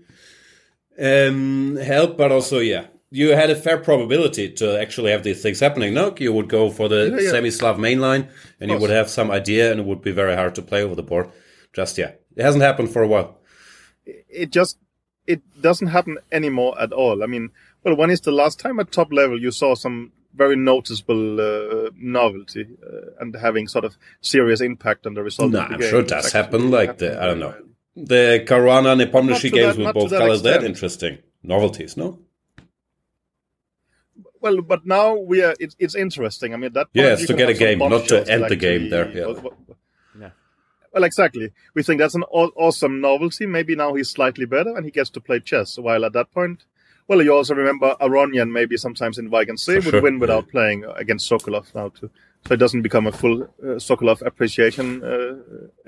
um, help, but also yeah. You had a fair probability to actually have these things happening. No, you would go for the yeah, yeah. semi-Slav mainline, and you would have some idea, and it would be very hard to play over the board. Just yeah, it hasn't happened for a while. It just it doesn't happen anymore at all. I mean, well, when is the last time at top level you saw some very noticeable uh, novelty uh, and having sort of serious impact on the result? No, of the I'm game. Sure it does exactly. happen. Like happen the I don't know the Caruana Nepomniachtchi games that, with both colors. That interesting novelties, no? Well, but now we are. It, it's interesting. I mean, that. Point, yeah, it's to get a game, not to end the game there. Yeah. Well, yeah. well, exactly. We think that's an awesome novelty. Maybe now he's slightly better and he gets to play chess. While at that point, well, you also remember Aronian maybe sometimes in Vagancy would sure. win without yeah. playing against Sokolov now too. So it doesn't become a full uh, Sokolov appreciation uh,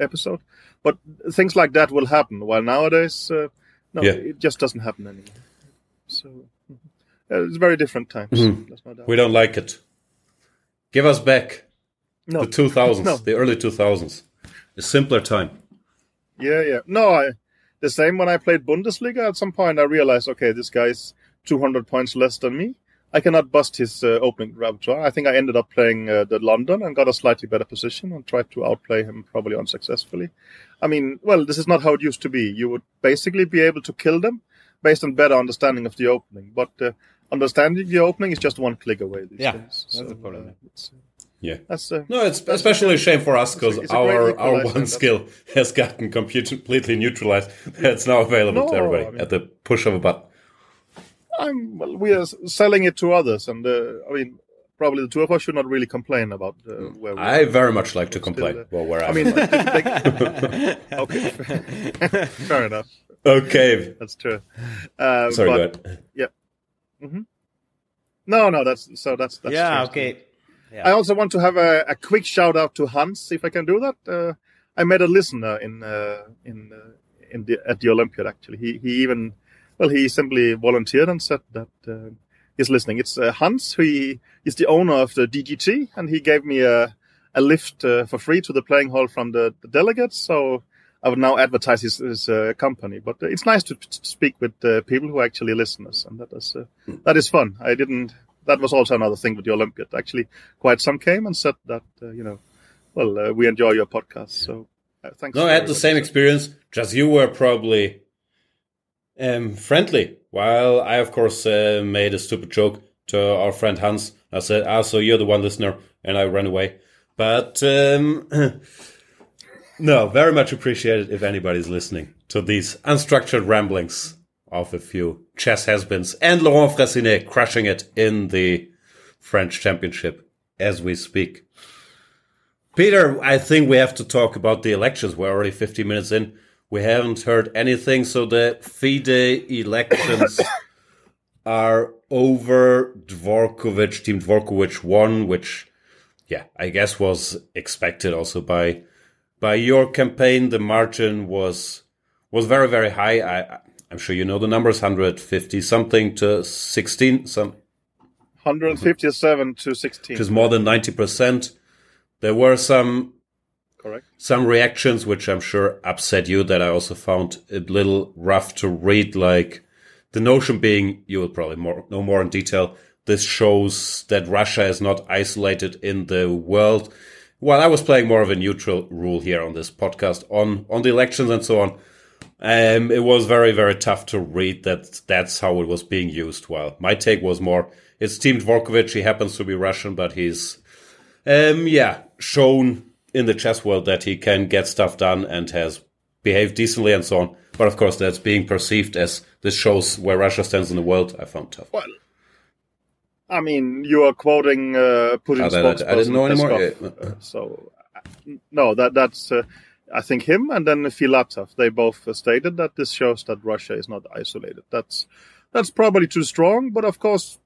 episode. But things like that will happen. While nowadays, uh, no, yeah. it just doesn't happen anymore. So. Uh, it's very different times. Mm-hmm. That's no doubt. We don't like it. Give us back no. the two thousands, no. the early two thousands. A simpler time. Yeah, yeah. No, I, the same when I played Bundesliga. At some point I realized, okay, this guy's two hundred points less than me. I cannot bust his uh, opening repertoire. I think I ended up playing uh, the London and got a slightly better position and tried to outplay him probably unsuccessfully. I mean, well, this is not how it used to be. You would basically be able to kill them based on better understanding of the opening. But... Uh, Understanding the opening is just one click away these yeah, days. So, that's the problem. Uh, it's, uh, yeah, that's, uh, no, it's that's especially a shame for us because our our one skill has gotten completely neutralized. It's now available no, to everybody I mean, at the push of a button. I'm, well, we are selling it to others, and uh, I mean, probably the two of us should not really complain about uh, where we I are. very much like to complain. Still, uh, well, where I, I mean, like. okay, fair enough. Okay, that's true. Uh, Sorry, but, go ahead. Yeah. Mm-hmm. No, no, that's so. That's, that's yeah. True. Okay. Yeah. I also want to have a, a quick shout out to Hans, if I can do that. Uh, I met a listener in uh, in uh, in the, at the Olympiad. Actually, he he even well he simply volunteered and said that uh, he's listening. It's uh, Hans. He is the owner of the D G T, and he gave me a a lift uh, for free to the playing hall from the, the delegates. So I would now advertise his, his uh, company, but uh, it's nice to p- speak with uh, people who actually listen us, and that is uh, mm. that is fun. I didn't. That was also another thing with the Olympiad. Actually, quite some came and said that uh, you know, well, uh, we enjoy your podcast. So uh, thanks. No, I had the same experience. Just you were probably um, friendly, while I, of course, uh, made a stupid joke. to our friend Hans. I said, ah, so you're the one listener. And I ran away. But um, no, very much appreciated if anybody's listening to these unstructured ramblings of a few chess has-beens and Laurent Fressinet crushing it in the French Championship as we speak. Peter, I think we have to talk about the elections. We're already fifty minutes in. We haven't heard anything. So the FIDE elections are over. Dvorkovich, Team Dvorkovich won, which, yeah, I guess was expected also by by your campaign. The margin was was very, very high. I, I'm sure you know the numbers, one hundred fifty something to sixteen. Some one hundred fifty-seven to sixteen. Which is more than ninety percent. There were some correct some reactions which I'm sure upset you that I also found a little rough to read, like the notion being, you will probably more, know more in detail, this shows that Russia is not isolated in the world. Well, I was playing more of a neutral rule here on this podcast on, on the elections and so on. Um, it was very, very tough to read that that's how it was being used. While my take was more, it's Team Dvorkovich, he happens to be Russian, but he's... Um, yeah, shown in the chess world that he can get stuff done and has behaved decently and so on. But of course, that's being perceived as this shows where Russia stands in the world. I found tough. Well, I mean, you are quoting uh, Putin's oh, spokesperson. I didn't know anymore. Uh, so, no, that that's, uh, I think, him and then Filatov. They both stated that this shows that Russia is not isolated. That's, that's probably too strong, but of course,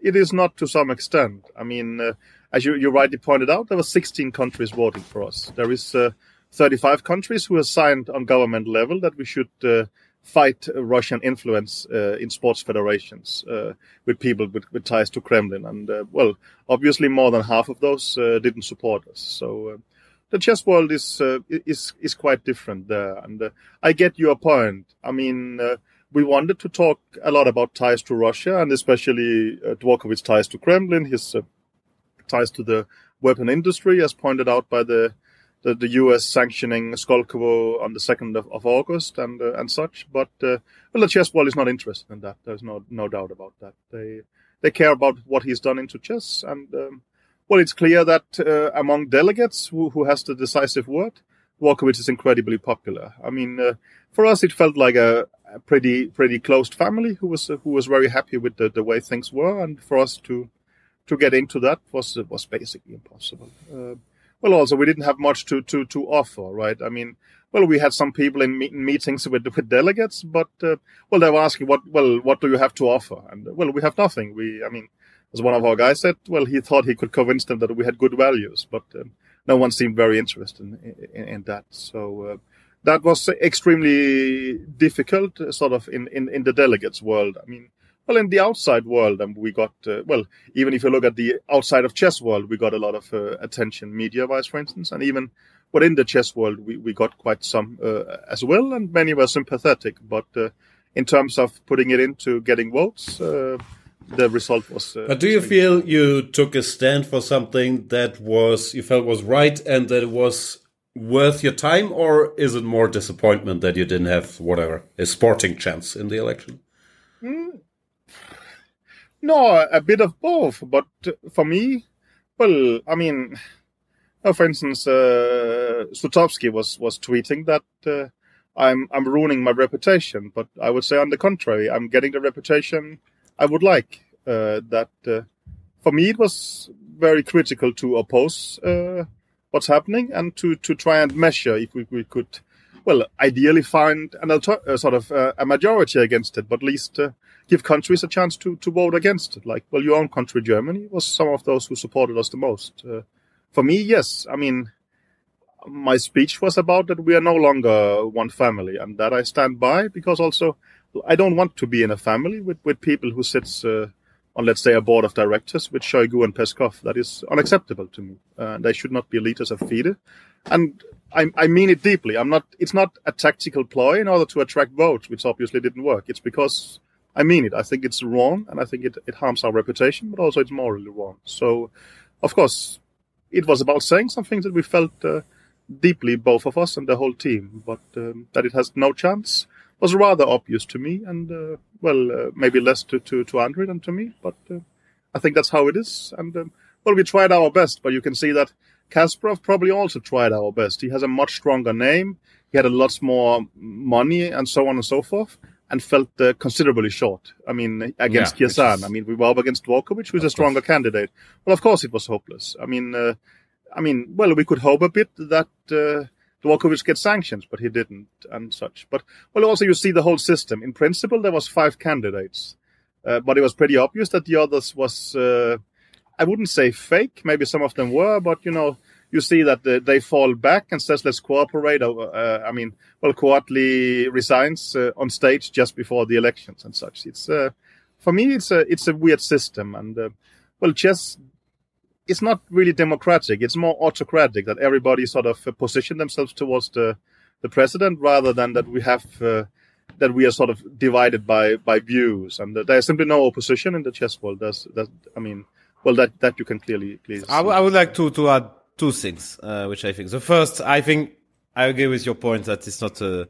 it is not to some extent. I mean... Uh, As you, you rightly pointed out, there were sixteen countries voting for us. There is uh, thirty-five countries who have signed on government level that we should uh, fight Russian influence uh, in sports federations uh, with people with, with ties to Kremlin. And, uh, well, obviously more than half of those uh, didn't support us. So uh, the chess world is uh, is is quite different there. And uh, I get your point. I mean... Uh, We wanted to talk a lot about ties to Russia and especially uh, Dvorkovich's ties to Kremlin, his uh, ties to the weapon industry, as pointed out by the the, the U S sanctioning Skolkovo on the second of, of August and uh, and such. But uh, well, the chess world is not interested in that. There's no no doubt about that. They they care about what he's done into chess, and um, well, it's clear that uh, among delegates who who has the decisive word, Dvorkovich is incredibly popular. I mean, uh, for us, it felt like a, a pretty pretty closed family who was uh, who was very happy with the, the way things were, and for us to. To get into that was was basically impossible. Uh, well, also we didn't have much to, to, to offer, right? I mean, well, we had some people in me- meetings with with delegates, but uh, well, they were asking what well what do you have to offer? And uh, well, we have nothing. We, I mean, as one of our guys said, well, he thought he could convince them that we had good values, but um, no one seemed very interested in in, in that. So uh, that was extremely difficult, sort of in, in, in the delegates' world. I mean. Well, in the outside world, and we got, uh, well, even if you look at the outside of chess world, we got a lot of uh, attention media-wise, for instance, and even within the chess world, we, we got quite some uh, as well, and many were sympathetic, but uh, in terms of putting it into getting votes, uh, the result was... Uh, but do you feel you took a stand for something that was you felt was right and that it was worth your time, or is it more disappointment that you didn't have, whatever, a sporting chance in the election? Mm. No, a bit of both, but for me, well, I mean, for instance, uh, Sutovsky was, was tweeting that uh, I'm I'm ruining my reputation, but I would say on the contrary, I'm getting the reputation I would like. Uh, that uh, for me, it was very critical to oppose uh, what's happening and to, to try and measure if we, we could, well, ideally find an alter- uh, sort of uh, a majority against it, but at least uh, give countries a chance to, to vote against it. Like, well, your own country, Germany, was some of those who supported us the most. Uh, for me, yes. I mean, my speech was about that we are no longer one family, and that I stand by, because also I don't want to be in a family with, with people who sits uh, on, let's say, a board of directors with Shoigu and Peskov. That is unacceptable to me. Uh, they should not be leaders of FIDE. And I, I mean it deeply. I'm not. It's not a tactical ploy in order to attract votes, which obviously didn't work. It's because I mean it. I think it's wrong, and I think it, it harms our reputation, but also it's morally wrong. So, of course, it was about saying some things that we felt uh, deeply, both of us and the whole team, but um, that it has no chance was rather obvious to me, and, uh, well, uh, maybe less to, to, to Andre than to me, but uh, I think that's how it is. And, um, well, we tried our best, but you can see that Kasparov probably also tried our best. He has a much stronger name. He had a lot more money and so on and so forth, and felt uh, considerably short. I mean, against yeah, Kiesan. Is... I mean, we were up against Dvorkovich, who's a stronger course. candidate. Well, of course it was hopeless. I mean, uh, I mean, well, we could hope a bit that uh, Dvorkovich gets sanctions, but he didn't and such. But, well, also you see the whole system. In principle, there was five candidates. Uh, but it was pretty obvious that the others was, uh, I wouldn't say fake. Maybe some of them were, but, you know, you see that the, they fall back and says, let's cooperate. Uh, uh, I mean, well, Kwartli resigns uh, on stage just before the elections and such. It's, uh, for me, it's a, it's a weird system. And, uh, well, chess, it's not really democratic. It's more autocratic, that everybody sort of uh, position themselves towards the, the president, rather than that we have... Uh, that we are sort of divided by, by views, and that there's simply no opposition in the chess world. That's, that, I mean, well, that, that you can clearly, clearly I, w- I would like to, to add two things, uh, which I think. The first, I think I agree with your point that it's not a,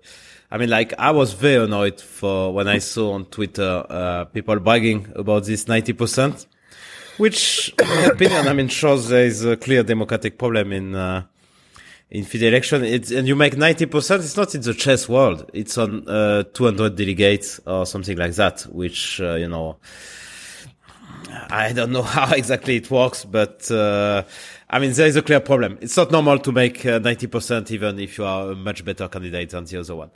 I mean, like, I was very annoyed for when I saw on Twitter, uh, people bragging about this ninety percent, which, in my opinion, I mean, shows there is a clear democratic problem in, uh, in FIDE election, it's, and you make ninety percent, it's not in the chess world. It's on, uh, two hundred delegates or something like that, which, uh, you know, I don't know how exactly it works, but, uh, I mean, there is a clear problem. It's not normal to make uh, ninety percent, even if you are a much better candidate than the other one.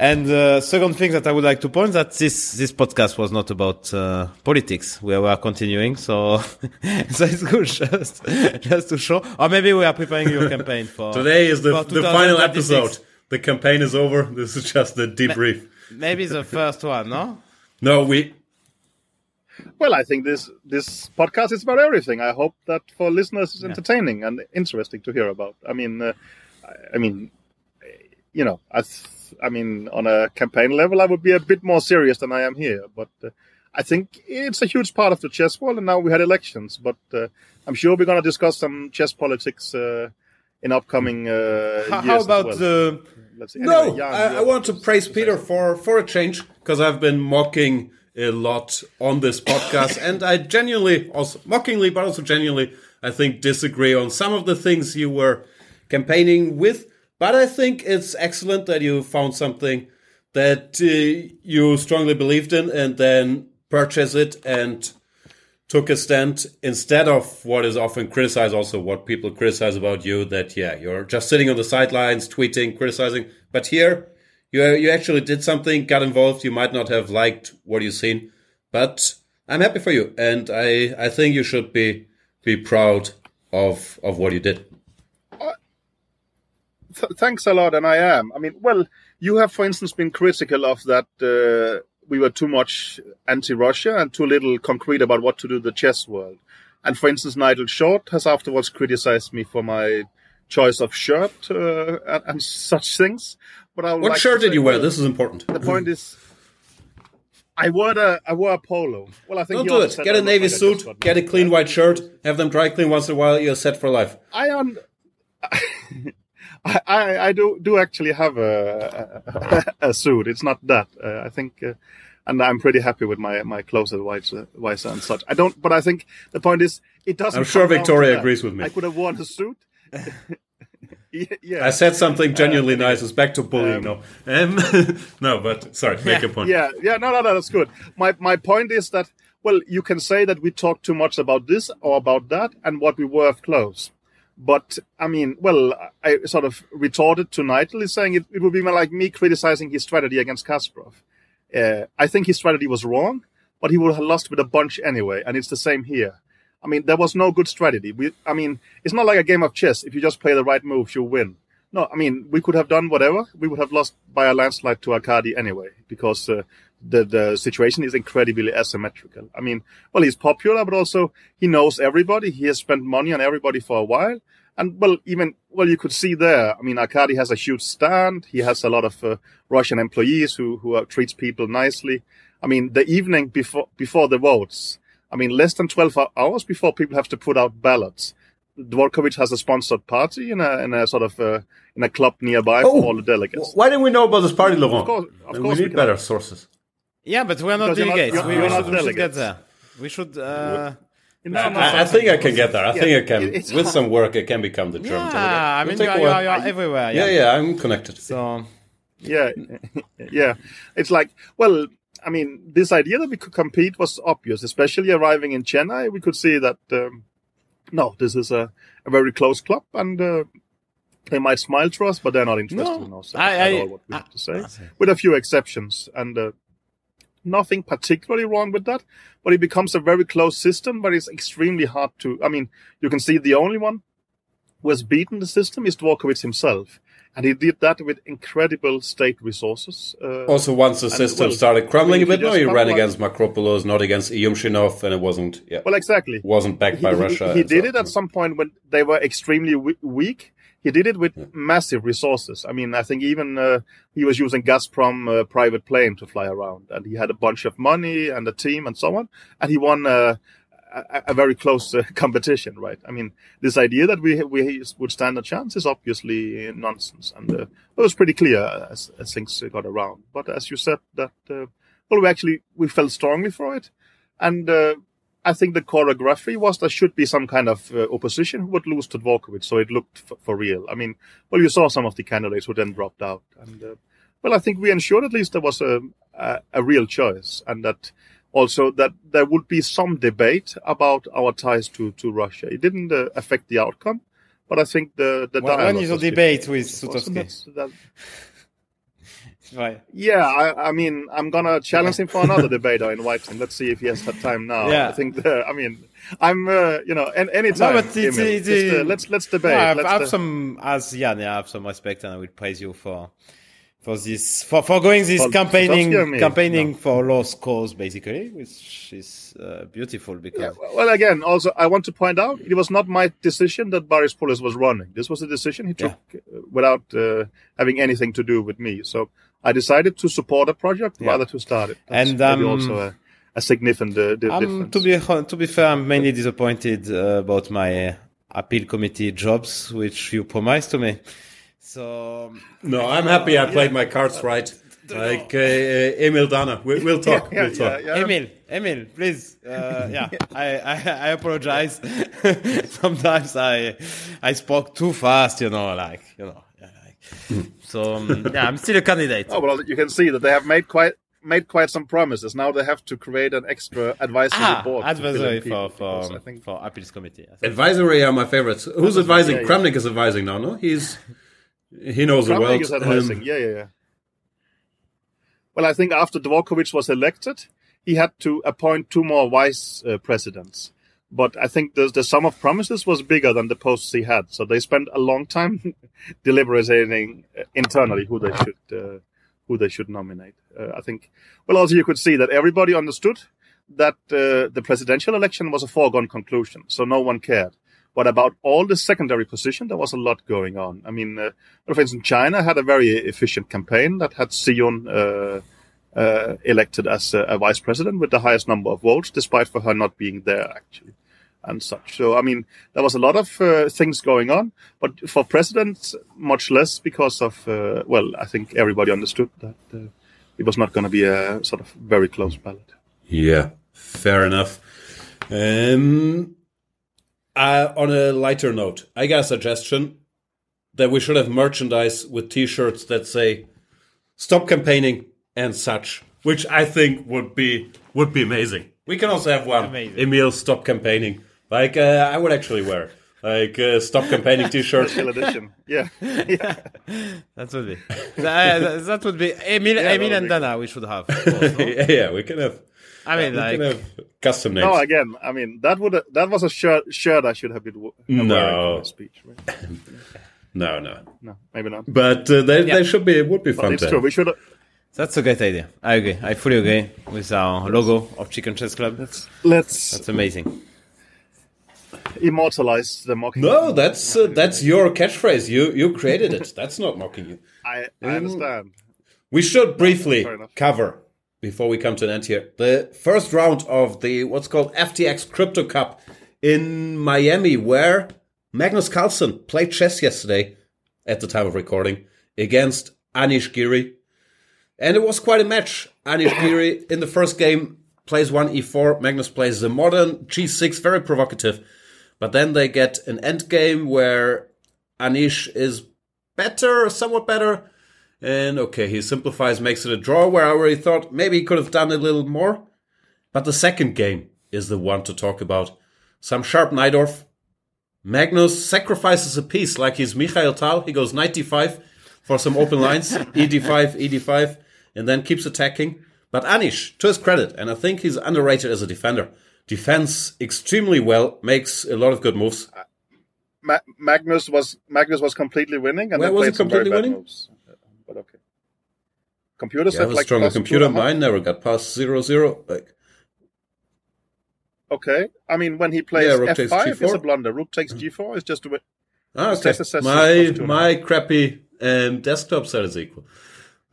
And, uh, second thing that I would like to point that this, this podcast was not about, uh, politics. We were continuing. So, so it's good just, just to show. Or maybe we are preparing your campaign for. Today is the, the final episode. The campaign is over. This is just the debrief. Maybe the first one, no? No, we. Well, I think this, this podcast is about everything. I hope that for listeners it's entertaining yeah. and interesting to hear about. I mean, uh, I mean, you know, I, th- I mean, on a campaign level, I would be a bit more serious than I am here. But uh, I think it's a huge part of the chess world. And now we had elections, but uh, I'm sure we're going to discuss some chess politics uh, in upcoming uh, how, years. How about well. the? Let's see. Anyway, no, Jan, I, I want to praise Peter for for a change, because I've been mocking a lot on this podcast, and I genuinely, also mockingly, but also genuinely, I think disagree on some of the things you were campaigning with. But I think it's excellent that you found something that uh, you strongly believed in and then purchased it and took a stand instead of what is often criticized, also what people criticize about you, that, yeah, you're just sitting on the sidelines, tweeting, criticizing. But here, you you actually did something, got involved. You might not have liked what you've seen, but I'm happy for you. And I, I think you should be be proud of of what you did. Thanks a lot, and I am. I mean, well, you have, for instance, been critical of that uh, we were too much anti-Russia and too little concrete about what to do in the chess world. And, for instance, Nigel Short has afterwards criticized me for my choice of shirt uh, and, and such things. But I what like shirt did you wear? This is important. The point is, I wore a, I wore a polo. Well, I think don't do it. Get a navy suit, get a clean white shirt, have them dry clean once in a while, you're set for life. I am... Un- I, I do do actually have a, a, a suit. It's not that uh, I think, uh, and I'm pretty happy with my my clothes at Weiser and such. I don't, but I think the point is it doesn't. I'm sure Victoria agrees with me. I could have worn a suit. yeah, I said something genuinely uh, nice. It's back to bullying um, now. Um, no, but sorry, make your point. Yeah, yeah, no, no, no, that's good. My my point is that well, you can say that we talk too much about this or about that, and what we wear of clothes. But, I mean, well, I sort of retorted to Nigel saying it, it would be like me criticizing his strategy against Kasparov. Uh, I think his strategy was wrong, but he would have lost with a bunch anyway, and it's the same here. I mean, there was no good strategy. We, I mean, it's not like a game of chess. If you just play the right moves, you win. No, I mean, we could have done whatever. We would have lost by a landslide to Arkady anyway, because uh, the, the situation is incredibly asymmetrical. I mean, well, he's popular, but also he knows everybody. He has spent money on everybody for a while. And, well, even, well, you could see there, I mean, Arkady has a huge stand. He has a lot of uh, Russian employees who, who are, treats people nicely. I mean, the evening before, before the votes, I mean, less than twelve hours before people have to put out ballots. Dvorkovich has a sponsored party in a, in a sort of uh, in a club nearby oh, for all the delegates. Why didn't we know about this party, Laurent? Of course, of we course need we better sources. Yeah, but we're not because delegates. You're not, you're, we, we're not we delegates. Should get there. We should. Uh, No, I, no, I, I think I can get there. I yeah, think I can. With hard. some work, I can become the German. Yeah, I mean, you're, you're, you're everywhere. Yeah. yeah, yeah, I'm connected. So, yeah, yeah. It's like, well, I mean, this idea that we could compete was obvious, especially arriving in Chennai. We could see that, um, no, this is a, a very close club, and uh, they might smile to us, but they're not interested no, in us I, at I, all, what we I, have to say, I, with a few exceptions. And uh, nothing particularly wrong with that, but it becomes a very close system, but it's extremely hard to... I mean, you can see the only one who has beaten the system is Dvorkovich himself. And he did that with incredible state resources. Uh, also, once the system well, started crumbling a bit, no, he ran against Makropoulos, not against Yumshinov, and it wasn't... Yeah, well, exactly. wasn't backed he, by he, Russia. He did so, it at yeah. some point when they were extremely weak. He did it with yeah. massive resources. I mean, I think even uh, he was using Gazprom uh, private plane to fly around. And he had a bunch of money and a team and so on. And he won uh, a, a very close uh, competition, right? I mean, this idea that we we would stand a chance is obviously nonsense. And uh, it was pretty clear as, as things got around. But as you said, that uh, well, we actually we felt strongly for it. And... Uh, I think the choreography was there should be some kind of uh, opposition who would lose to Dvorkovich, so it looked f for real. I mean, well, you saw some of the candidates who then dropped out. And uh, well, I think we ensured at least there was a, a, a real choice, and that also that there would be some debate about our ties to, to Russia. It didn't uh, affect the outcome, but I think the... the well, one is a debate with Sutovsky. Right. Yeah, I, I mean, I'm gonna challenge him for another debate. I invite him. Let's see if he has that time now. Yeah. I think. The, I mean, I'm. Uh, you know, and any time. No, but it's, Emil, it's, it's, uh, let's let's debate. No, I have, let's I have some as Jan. Yeah, I have some respect, and I will praise you for for this for for going this for campaigning Sutovsky, campaigning no. for lost cause basically, which is uh, beautiful because. Yeah, well, again, also I want to point out it was not my decision that Boris Poulos was running. This was a decision he took yeah. without uh, having anything to do with me. So. I decided to support a project yeah. rather to start it. That's and um, also a, a significant uh, difference. Um, to be to be fair, I'm mainly disappointed uh, about my uh, appeal committee jobs, which you promised to me. So no, I'm happy I played yeah. my cards right. Like uh, uh, Emil Dana, we, we'll talk. yeah, yeah, we'll talk. Yeah, yeah. Emil, Emil, please. Uh, yeah, I, I, I apologize. Sometimes I, I spoke too fast. You know, like you know. So um, yeah, I'm still a candidate. Oh well, you can see that they have made quite made quite some promises. Now they have to create an extra advisory ah, board. Advisory for for, because, I think, for appeals committee. Advisory are my favorites. Who's advisory, advising? Yeah, yeah. Kramnik is advising now. No, he's he knows Kramnik the world. Kramnik is advising. Um, yeah, yeah, yeah. Well, I think after Dvorkovich was elected, he had to appoint two more vice uh, presidents. But I think the, the sum of promises was bigger than the posts he had. So they spent a long time deliberating internally who they should uh, who they should nominate. Uh, I think. Well, also you could see that everybody understood that uh, the presidential election was a foregone conclusion. So no one cared. But about all the secondary position, there was a lot going on. I mean, uh, for instance, China had a very efficient campaign that had Sion uh, uh, elected as a, a vice president with the highest number of votes, despite for her not being there actually. And such. So, I mean, there was a lot of uh, things going on, but for presidents, much less because of, uh, well, I think everybody understood that uh, it was not going to be a sort of very close ballot. Yeah, fair enough. Um, I, on a lighter note, I got a suggestion that we should have merchandise with T-shirts that say, stop campaigning and such, which I think would be would be amazing. We can also have one. Amazing. Emil, stop campaigning. Like, uh, I would actually wear like uh, stop campaigning T-shirt. Special edition. Yeah, yeah. That would be. That, that would be Emil, yeah, Emil and be. Dana. We should have. Course, no? Yeah, we can have. I mean, uh, like we can have custom names. No, again, I mean that would that was a shirt shirt I should have been have no. wearing in my speech. Right? no, no, no, maybe not. But uh, they yeah. they should be. It would be but fun. It's then. True. We should. That's a great idea. I agree. I fully agree with our logo of Chicken Chess Club. Let's. let's that's amazing. Immortalize the mocking. No, that's uh, that's your catchphrase. You you created it. That's not mocking you. I, I um, understand. We should briefly cover before we come to an end here the first round of the what's called F T X Crypto Cup in Miami, where Magnus Carlsen played chess yesterday at the time of recording against Anish Giri. And it was quite a match. Anish Giri in the first game plays one e four, Magnus plays the modern, g six, very provocative. But then they get an endgame where Anish is better, somewhat better. And okay, he simplifies, makes it a draw, where I already thought maybe he could have done a little more. But the second game is the one to talk about. Some sharp Nydorf. Magnus sacrifices a piece like he's Michael Tal. He goes knight d five for some open lines, e d five, e d five, and then keeps attacking. But Anish, to his credit, and I think he's underrated as a defender, defends extremely well, makes a lot of good moves. Uh, Ma Magnus was Magnus was completely winning, and Where then was played some very bad moves. But okay, computers yeah, have like stronger computer. Mine never got past zero zero. Like, okay, I mean when he plays yeah, f five, it's a blunder. Rook takes g four is just a win. Ah, okay. My my crappy um, desktop set is equal.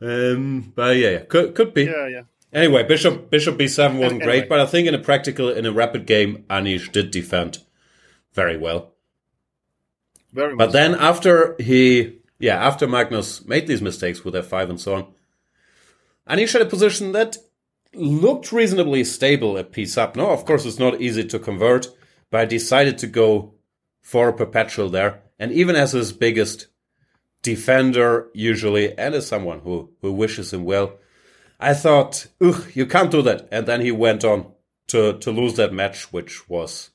Um, but yeah, yeah, could could be. Yeah, yeah. Anyway, bishop bishop b seven wasn't anyway. great, but I think in a practical, in a rapid game, Anish did defend very well. Very much. But then after he, yeah, after Magnus made these mistakes with f five and so on, Anish had a position that looked reasonably stable at piece up. No, of course it's not easy to convert, but I decided to go for a perpetual there. And even as his biggest defender, usually, and as someone who, who wishes him well, I thought, ugh, you can't do that. And then he went on to, to lose that match, which was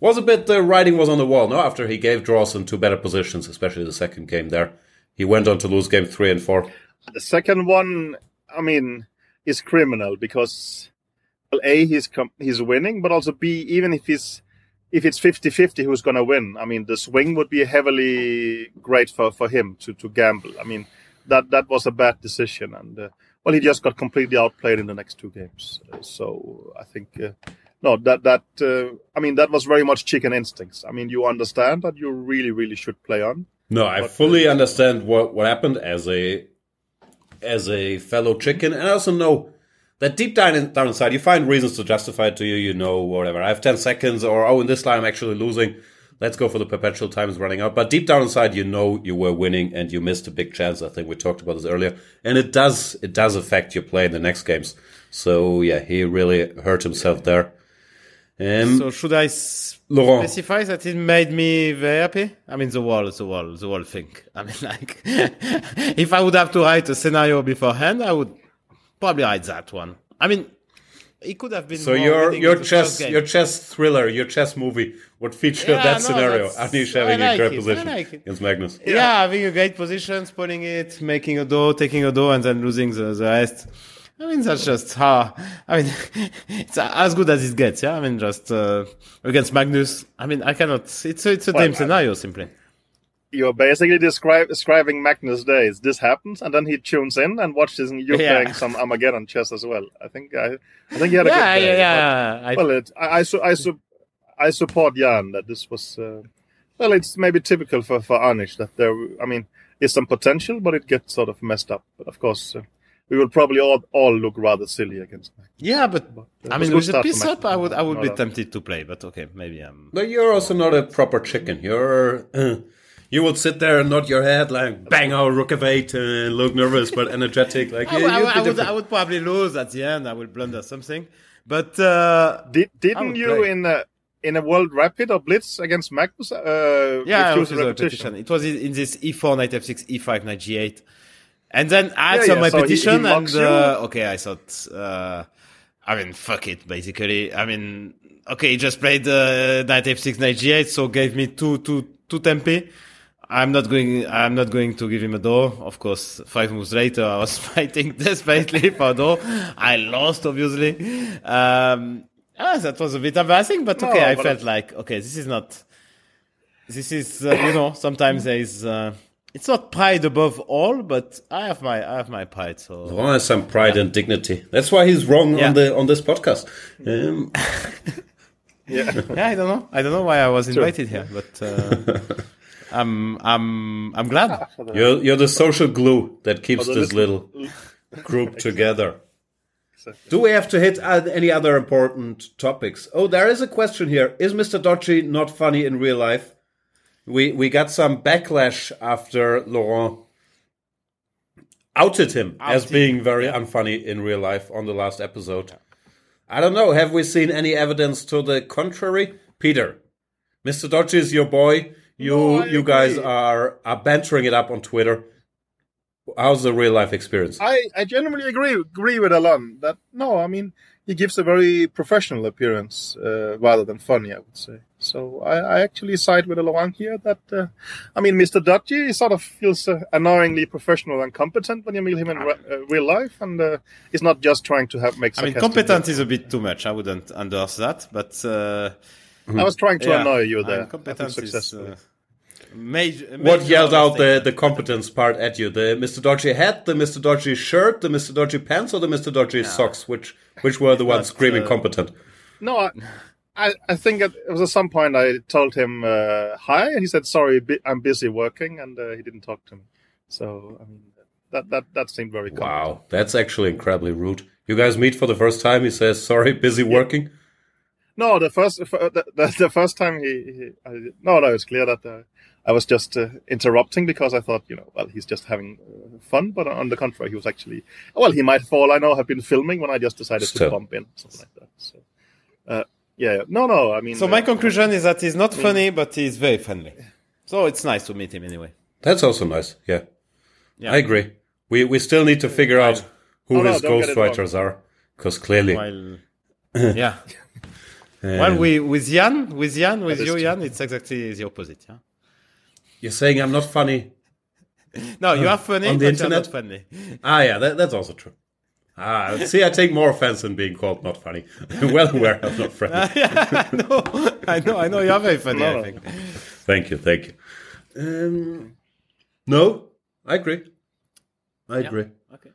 was a bit, the writing was on the wall. No, after he gave draws in two better positions, especially the second game there, he went on to lose game three and four. The second one, I mean, is criminal because, well, A, he's com he's winning, but also B, even if he's if it's fifty fifty who's going to win, I mean, the swing would be heavily great for, for him to, to gamble. I mean, that, that was a bad decision. And, uh, well, he just got completely outplayed in the next two games. Uh, so I think, uh, no, that, that uh, I mean, that was very much chicken instincts. I mean, you understand that you really, really should play on. No, I fully understand what, what happened as a, as a fellow chicken. And I also know that deep down, in, down inside, you find reasons to justify it to you, you know, whatever. I have ten seconds, or, oh, in this line I'm actually losing. Let's go for the perpetual, time is running out. But deep down inside, you know you were winning and you missed a big chance. I think we talked about this earlier. And it does it does affect your play in the next games. So, yeah, he really hurt himself there. Um, so, should I Laurent. specify that it made me very happy? I mean, the wall, the wall, the wall thing. I mean, like, if I would have to write a scenario beforehand, I would probably write that one. I mean, it could have been. So your your chess your chess thriller, your chess movie would feature yeah, that no, scenario. Anish having like a great it. position like against Magnus. Yeah. yeah, having a great position, spawning it, making a door, taking a door, and then losing the, the rest. I mean, that's just how. I mean, it's as good as it gets. Yeah, I mean, just uh, against Magnus. I mean, I cannot. It's it's a well, damn scenario I, simply. You're basically describe, describing Magnus' days. This happens, and then he tunes in and watches you yeah. playing some Armageddon chess as well. I think I, I think he had a yeah, good day. Yeah, yeah. I, well, it, I, I, su I, su I support Jan that this was. Uh, well, it's maybe typical for for Anish that there. I mean, is some potential, but it gets sort of messed up. But of course, uh, we will probably all all look rather silly against Magnus. Yeah, but, but I mean, with a piece up, I would I would be that. tempted to play. But okay, maybe I'm. But you're also not a proper chicken. You're. Uh, You would sit there and nod your head like, bang, oh, rook of eight, and uh, look nervous but energetic. Like, yeah, I, I, I, would, I would probably lose at the end. I would blunder something. But uh, Did, didn't you play. in a, in a World Rapid or Blitz against Magnus? Uh, yeah, it was a repetition. It was in this e four, knight f six, e five, knight g eight. And then I had yeah, some yeah, repetition. So he, he and uh, okay, I thought, uh, I mean, fuck it, basically. I mean, okay, he just played uh, knight f six, knight g eight, so gave me two, two, two tempi. I'm not going. I'm not going to give him a door. Of course, five moves later, I was fighting desperately for a door. I lost, obviously. Um, ah, that was a bit embarrassing, but okay. No, I but felt like okay, this is not. This is uh, you know. Sometimes there is. Uh, it's not pride above all, but I have my. I have my pride. So Laurent has some pride yeah. and dignity. That's why he's wrong yeah. on the on this podcast. Um. yeah. yeah, I don't know. I don't know why I was invited True. here, but. Uh, I'm I'm I'm glad you're you're the social glue that keeps this little group together. Exactly. Do we have to hit any other important topics? Oh, there is a question here: is Mister Dochi not funny in real life? We we got some backlash after Laurent outed him Out as him. being very yeah. unfunny in real life on the last episode. Yeah. I don't know. Have we seen any evidence to the contrary? Peter, Mister Dodgy is your boy. You no, you guys are, are bantering it up on Twitter. How's the real-life experience? I, I genuinely agree agree with Alan. That no, I mean, he gives a very professional appearance uh, rather than funny, I would say. So I, I actually side with Laurent here that, uh, I mean, Mister Dodgy sort of feels uh, annoyingly professional and competent when you meet him in re uh, real life, and uh, he's not just trying to have make I mean, competent is a bit too much. I wouldn't endorse that, but... Uh... I was trying to yeah. annoy you there. Competence is, uh, major, major what yelled out the, the competence part at you? The Mister Dodgy hat, the Mister Dodgy shirt, the Mister Dodgy pants, or the Mister Dodgy yeah. socks? Which which were the ones but, screaming uh, competent? No, I, I, I think it was at some point I told him uh, hi, and he said, sorry, I'm busy working, and uh, he didn't talk to me. So I mean, that, that, that seemed very competent. Wow, that's actually incredibly rude. You guys meet for the first time, he says, sorry, busy yeah. working? No, the first the, the, the first time he, he I, no, no, it's clear that uh, I was just uh, interrupting because I thought, you know, well, he's just having uh, fun. But on the contrary, he was actually, well, he might, for all I know, have been filming when I just decided Still. to bump in, something like that. So, uh, yeah, no, no, I mean. So my uh, conclusion is that he's not I mean, funny, but he's very friendly. So it's nice to meet him anyway. That's also nice. Yeah, yeah. I agree. We we still need to figure yeah. out who oh, his no, ghostwriters are, because clearly, While, yeah. Um, well, we, with Jan, with Jan, with you, Jan, it's exactly the opposite. Yeah? You're saying I'm not funny. No, um, you are funny, on the but internet? You're not funny. Ah, yeah, that, that's also true. Ah, see, I take more offense than being called not funny. I'm well aware I'm not funny. uh, yeah, I know, I know, I know, you're very funny, no. I think. Thank you, thank you. Um, no, I agree. I yeah. agree. Okay,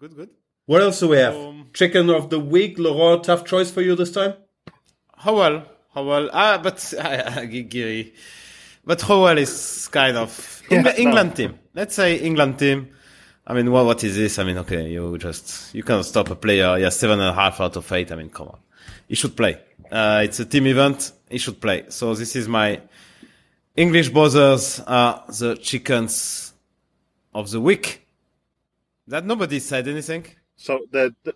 good, good. What else do we have? Um, Chicken of the week, Laurent, tough choice for you this time? Howell, Howell, ah, but uh, Giri, but Howell is kind of Eng yeah, England no. team. Let's say England team. I mean, what what is this? I mean, okay, you just you cannot stop a player. Yeah, seven and a half out of eight. I mean, come on, he should play. Uh, it's a team event. He should play. So this is my English brothers are the chickens of the week. That nobody said anything. So the. the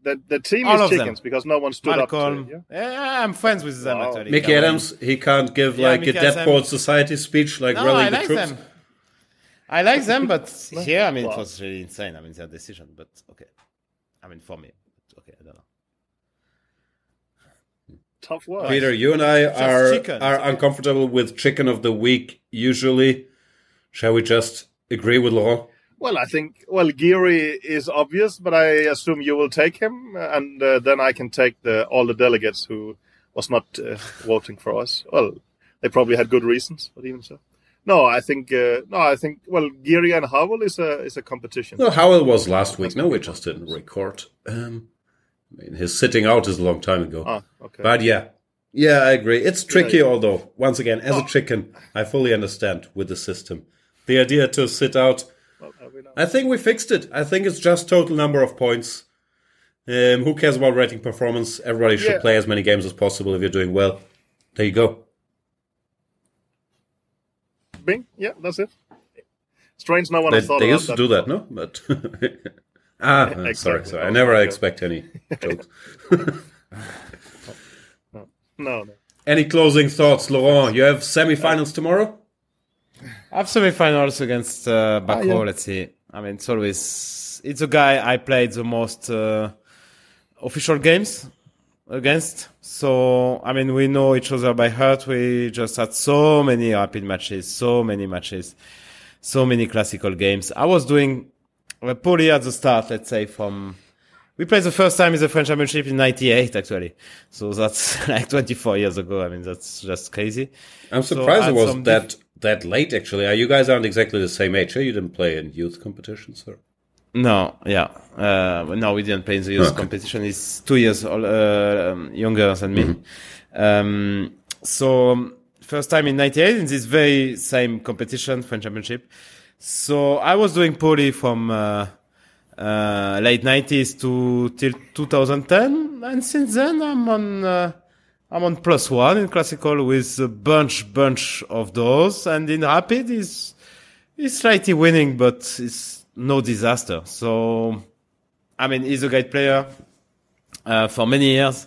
The, the team All is chickens them. because no one stood Malcolm. up to it. Yeah? yeah, I'm friends with them wow. actually. Mickey Adams, he can't give yeah, like Mickey a Deadpool Society speech like no, rallying I the like troops. Them. I like them, but here, I mean, wow. it was really insane. I mean, their decision, but okay. I mean, for me, okay, I don't know. Tough work. Peter, you and I just are chicken. are uncomfortable with chicken of the week usually. Shall we just agree with Laurent? Well, I think, well, Giri is obvious, but I assume you will take him, and uh, then I can take the, all the delegates who was not uh, voting for us. Well, they probably had good reasons, but even so. No, I think, uh, no, I think, well, Giri and Howell is a, is a competition. No, Howell was last week. No, we just didn't record. Um, I mean, his sitting out is a long time ago. Ah, okay. But yeah, yeah, I agree. It's tricky, yeah, yeah. although, once again, as oh. a chicken, I fully understand with the system. The idea to sit out... Well, I think we fixed it. I think it's just total number of points. Um, who cares about rating performance? Everybody should yeah. play as many games as possible if you're doing well. There you go. Bing. Yeah, that's it. Strange no one they, has thought they about that. They used to do that, no? But ah, exactly. sorry, sorry. I never expect any jokes. no, no, no. Any closing thoughts, Laurent? You have semi-finals tomorrow? I have semi-finals against uh, Bacrot. Oh, yeah. Let's see. I mean, it's always it's a guy I played the most uh, official games against. So I mean, we know each other by heart. We just had so many rapid matches, so many matches, so many classical games. I was doing well, poorly at the start. Let's say from we played the first time in the French Championship in ninety-eight, actually. So that's like twenty-four years ago. I mean, that's just crazy. I'm surprised so it was that. That late, actually. You guys aren't exactly the same age. Eh? You didn't play in youth competitions, sir? No, yeah. Uh, no, we didn't play in the youth okay. competition. He's two years old, uh, um, younger than me. Mm-hmm. um, so, um, first time in ninety-eight in this very same competition, French Championship. So, I was doing poorly from uh, uh, late nineties to till two thousand ten. And since then, I'm on... Uh, I'm on plus one in classical with a bunch, bunch of those. And in rapid, he's, he's slightly winning, but it's no disaster. So, I mean, he's a great player. uh, for many years,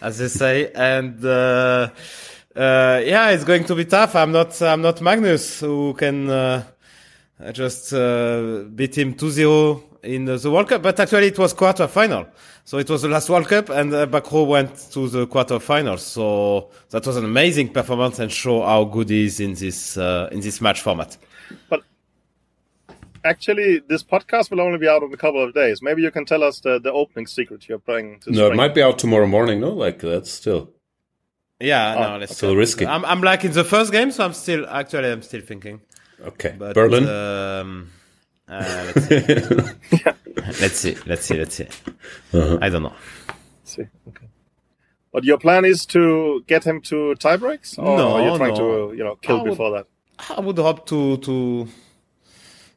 as they say. And uh, uh, yeah, it's going to be tough. I'm not I'm not Magnus, who can uh, just uh, beat him two zero in the World Cup. But actually, it was quarter final, so it was the last World Cup, and uh, Bacrot went to the quarter final. So that was an amazing performance and show how good he is in this uh, in this match format. But actually, this podcast will only be out in a couple of days. Maybe you can tell us the, the opening secret you're playing. To no, spring. It might be out tomorrow morning. No, like that's still. Yeah, oh, no, that's still risky. I'm, I'm like in the first game, so I'm still actually I'm still thinking. Okay, but, Berlin. Um, Uh, let's, see. yeah. let's see, let's see, let's see. Uh-huh. I don't know. Let's see, okay. But your plan is to get him to tie breaks, or no, are you trying no. to, you know, kill I before would, that? I would hope to, to.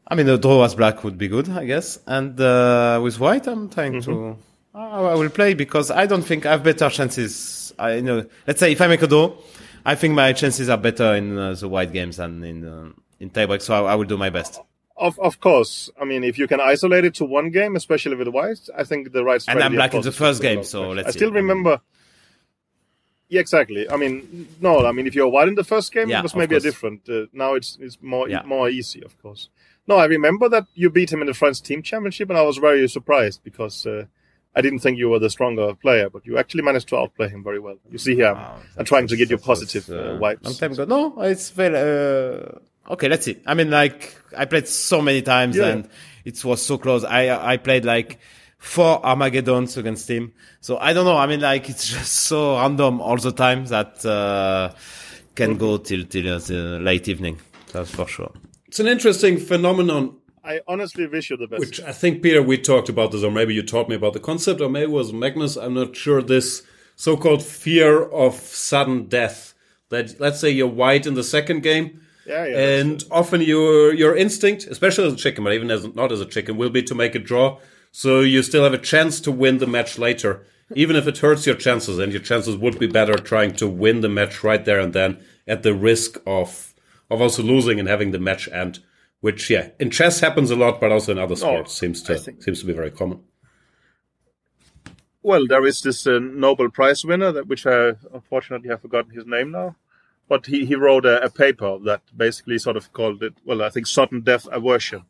I mean, a draw as black would be good, I guess. And uh, with white, I'm trying mm-hmm. to. I, I will play because I don't think I have better chances. I you know. Let's say if I make a draw, I think my chances are better in uh, the white games than in uh, in tie breaks. So I, I will do my best. Of of course, I mean if you can isolate it to one game, especially with white, I think the right strategy. And I'm black in the first game, so let's. I still see. remember. Yeah, exactly. I mean, no, I mean if you're white in the first game, yeah, it was maybe a different. Uh, now it's it's more yeah. more easy, of course. No, I remember that you beat him in the French team championship, and I was very surprised because uh, I didn't think you were the stronger player, but you actually managed to outplay him very well. You see here, wow, I'm trying to get you positive uh, wipes. Long time ago. No, it's very. Uh... Okay, let's see. I mean, like, I played so many times yeah. and it was so close. I I played, like, four Armageddons against him. So, I don't know. I mean, like, it's just so random all the time that uh, can go till, till uh, the late evening. That's for sure. It's an interesting phenomenon. I honestly wish you the best. Which I think, Peter, we talked about this, or maybe you taught me about the concept, or maybe it was Magnus. I'm not sure. This so-called fear of sudden death. That, let's say you're white in the second game. Yeah, yeah, and often your your instinct, especially as a chicken, but even as not as a chicken, will be to make a draw. So you still have a chance to win the match later, even if it hurts your chances. And your chances would be better trying to win the match right there and then, at the risk of of also losing and having the match end. Which, yeah, in chess happens a lot, but also in other sports oh, seems to seems to be very common. Well, there is this uh, Nobel Prize winner that which I unfortunately have forgotten his name now. But he, he wrote a, a paper that basically sort of called it, well, I think sudden death aversion.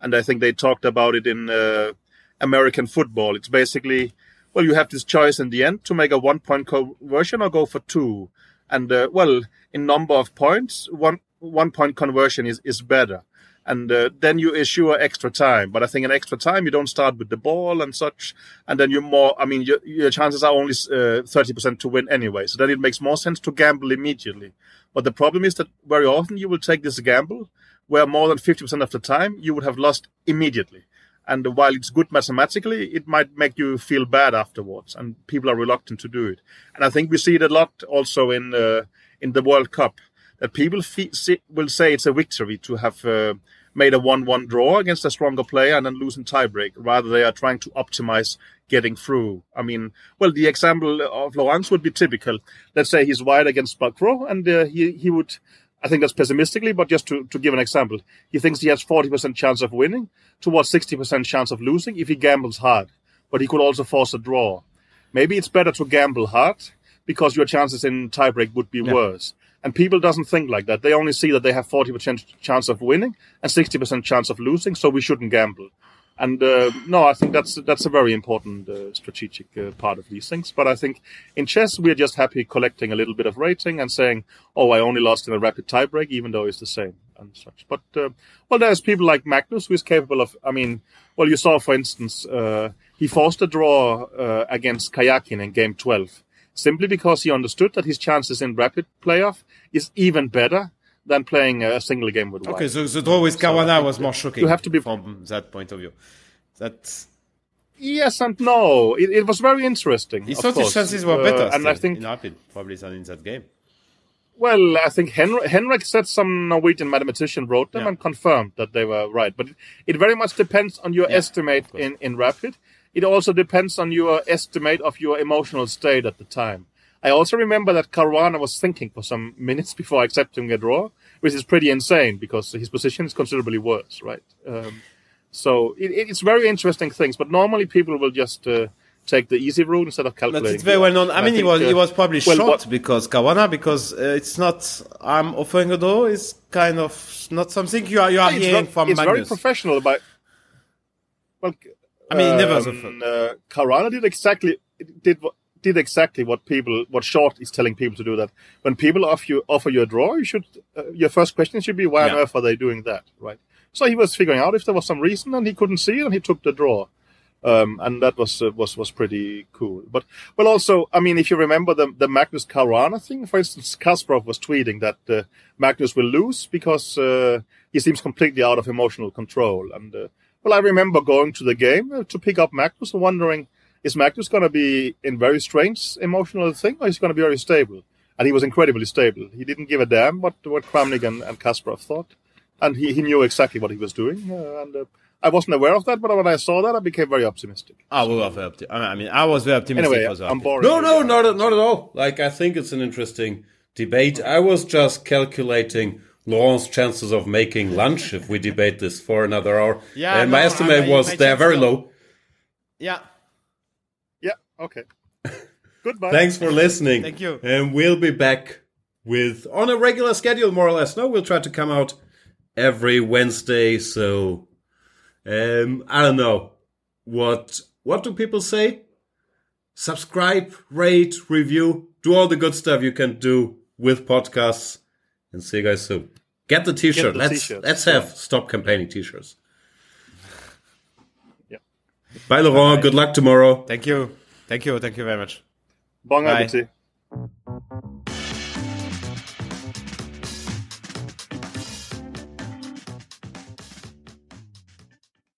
And I think they talked about it in uh, American football. It's basically, well, you have this choice in the end to make a one-point conversion or go for two. And, uh, well, in number of points, one, one-point conversion is, is better. And uh, then you issue extra time. But I think in extra time, you don't start with the ball and such. And then you're more, I mean, your, your chances are only uh, thirty percent to win anyway. So then it makes more sense to gamble immediately. But the problem is that very often you will take this gamble where more than fifty percent of the time you would have lost immediately. And while it's good mathematically, it might make you feel bad afterwards. And people are reluctant to do it. And I think we see it a lot also in uh, in the World Cup. That people fee- see, will say it's a victory to have uh, made a one one draw against a stronger player and then lose in tiebreak. Rather, they are trying to optimize getting through. I mean, well, the example of Laurent would be typical. Let's say he's white against Bacrot, and uh, he he would, I think that's pessimistically, but just to, to give an example, he thinks he has forty percent chance of winning towards sixty percent chance of losing if he gambles hard. But he could also force a draw. Maybe it's better to gamble hard because your chances in tiebreak would be yeah. worse. And people doesn't think like that. They only see that they have forty percent chance of winning and sixty percent chance of losing, so we shouldn't gamble. And uh, no, I think that's that's a very important uh, strategic uh, part of these things. But I think in chess, we're just happy collecting a little bit of rating and saying, oh, I only lost in a rapid tiebreak, even though it's the same and such. But, uh, well, there's people like Magnus who is capable of, I mean, well, you saw, for instance, uh, he forced a draw uh, against Kayakin in game twelve. Simply because he understood that his chances in rapid playoff is even better than playing a single game with white. Okay, so the draw with Caruana so was more shocking you have to be... from that point of view. That's... Yes and no. It, it was very interesting. He thought course. his chances were better uh, and still, I think, in rapid, probably than in that game. Well, I think Hen- Henrik said some Norwegian mathematician wrote them yeah. and confirmed that they were right. But it, it very much depends on your yeah, estimate in, in rapid. It also depends on your estimate of your emotional state at the time. I also remember that Caruana was thinking for some minutes before accepting a draw, which is pretty insane because his position is considerably worse, right? Um, so it, it's very interesting things, but normally people will just uh, take the easy route instead of calculating. But it's very well known. I and mean, I he was uh, he was probably well, shot what, because Caruana, because uh, it's not I'm offering a door is kind of not something you are you are hearing not, from it's Magnus. It's very professional, but well, I mean, um, never. Uh, Caruana did exactly did did exactly what people what short is telling people to do. That when people offer you offer you a draw, you should uh, your first question should be why yeah. on earth are they doing that, right? So he was figuring out if there was some reason, and he couldn't see it, and he took the draw. Um, and that was uh, was was pretty cool. But well, also, I mean, if you remember the the Magnus Caruana thing, for instance, Kasparov was tweeting that uh, Magnus will lose because uh, he seems completely out of emotional control. And uh, well, I remember going to the game to pick up Magnus and wondering, is Magnus going to be in very strange emotional thing, or is he going to be very stable? And he was incredibly stable. He didn't give a damn what what Kramnik and, and Kasparov thought, and he he knew exactly what he was doing. Uh, and uh, I wasn't aware of that, but when I saw that, I became very optimistic. I was very optimistic. I mean, I was very optimistic. Anyway, was I'm boring. No, no, not at, not at all. Like, I think it's an interesting debate. I was just calculating Laurent's chances of making lunch if we debate this for another hour. Yeah, and no, my estimate I, was they're very low. Yeah. Yeah. Okay. Goodbye. Thanks for listening. Thank you. And we'll be back with on a regular schedule, more or less. No, we'll try to come out every Wednesday. So. Um, I don't know. What what do people say? Subscribe, rate, review. Do all the good stuff you can do with podcasts. And see you guys soon. Get the t-shirt. Get the let's t-shirts. let's have yeah. Stop Campaigning t-shirts. Yeah. Bye, Laurent. Bye. Good luck tomorrow. Thank you. Thank you. Thank you very much. Bon appétit.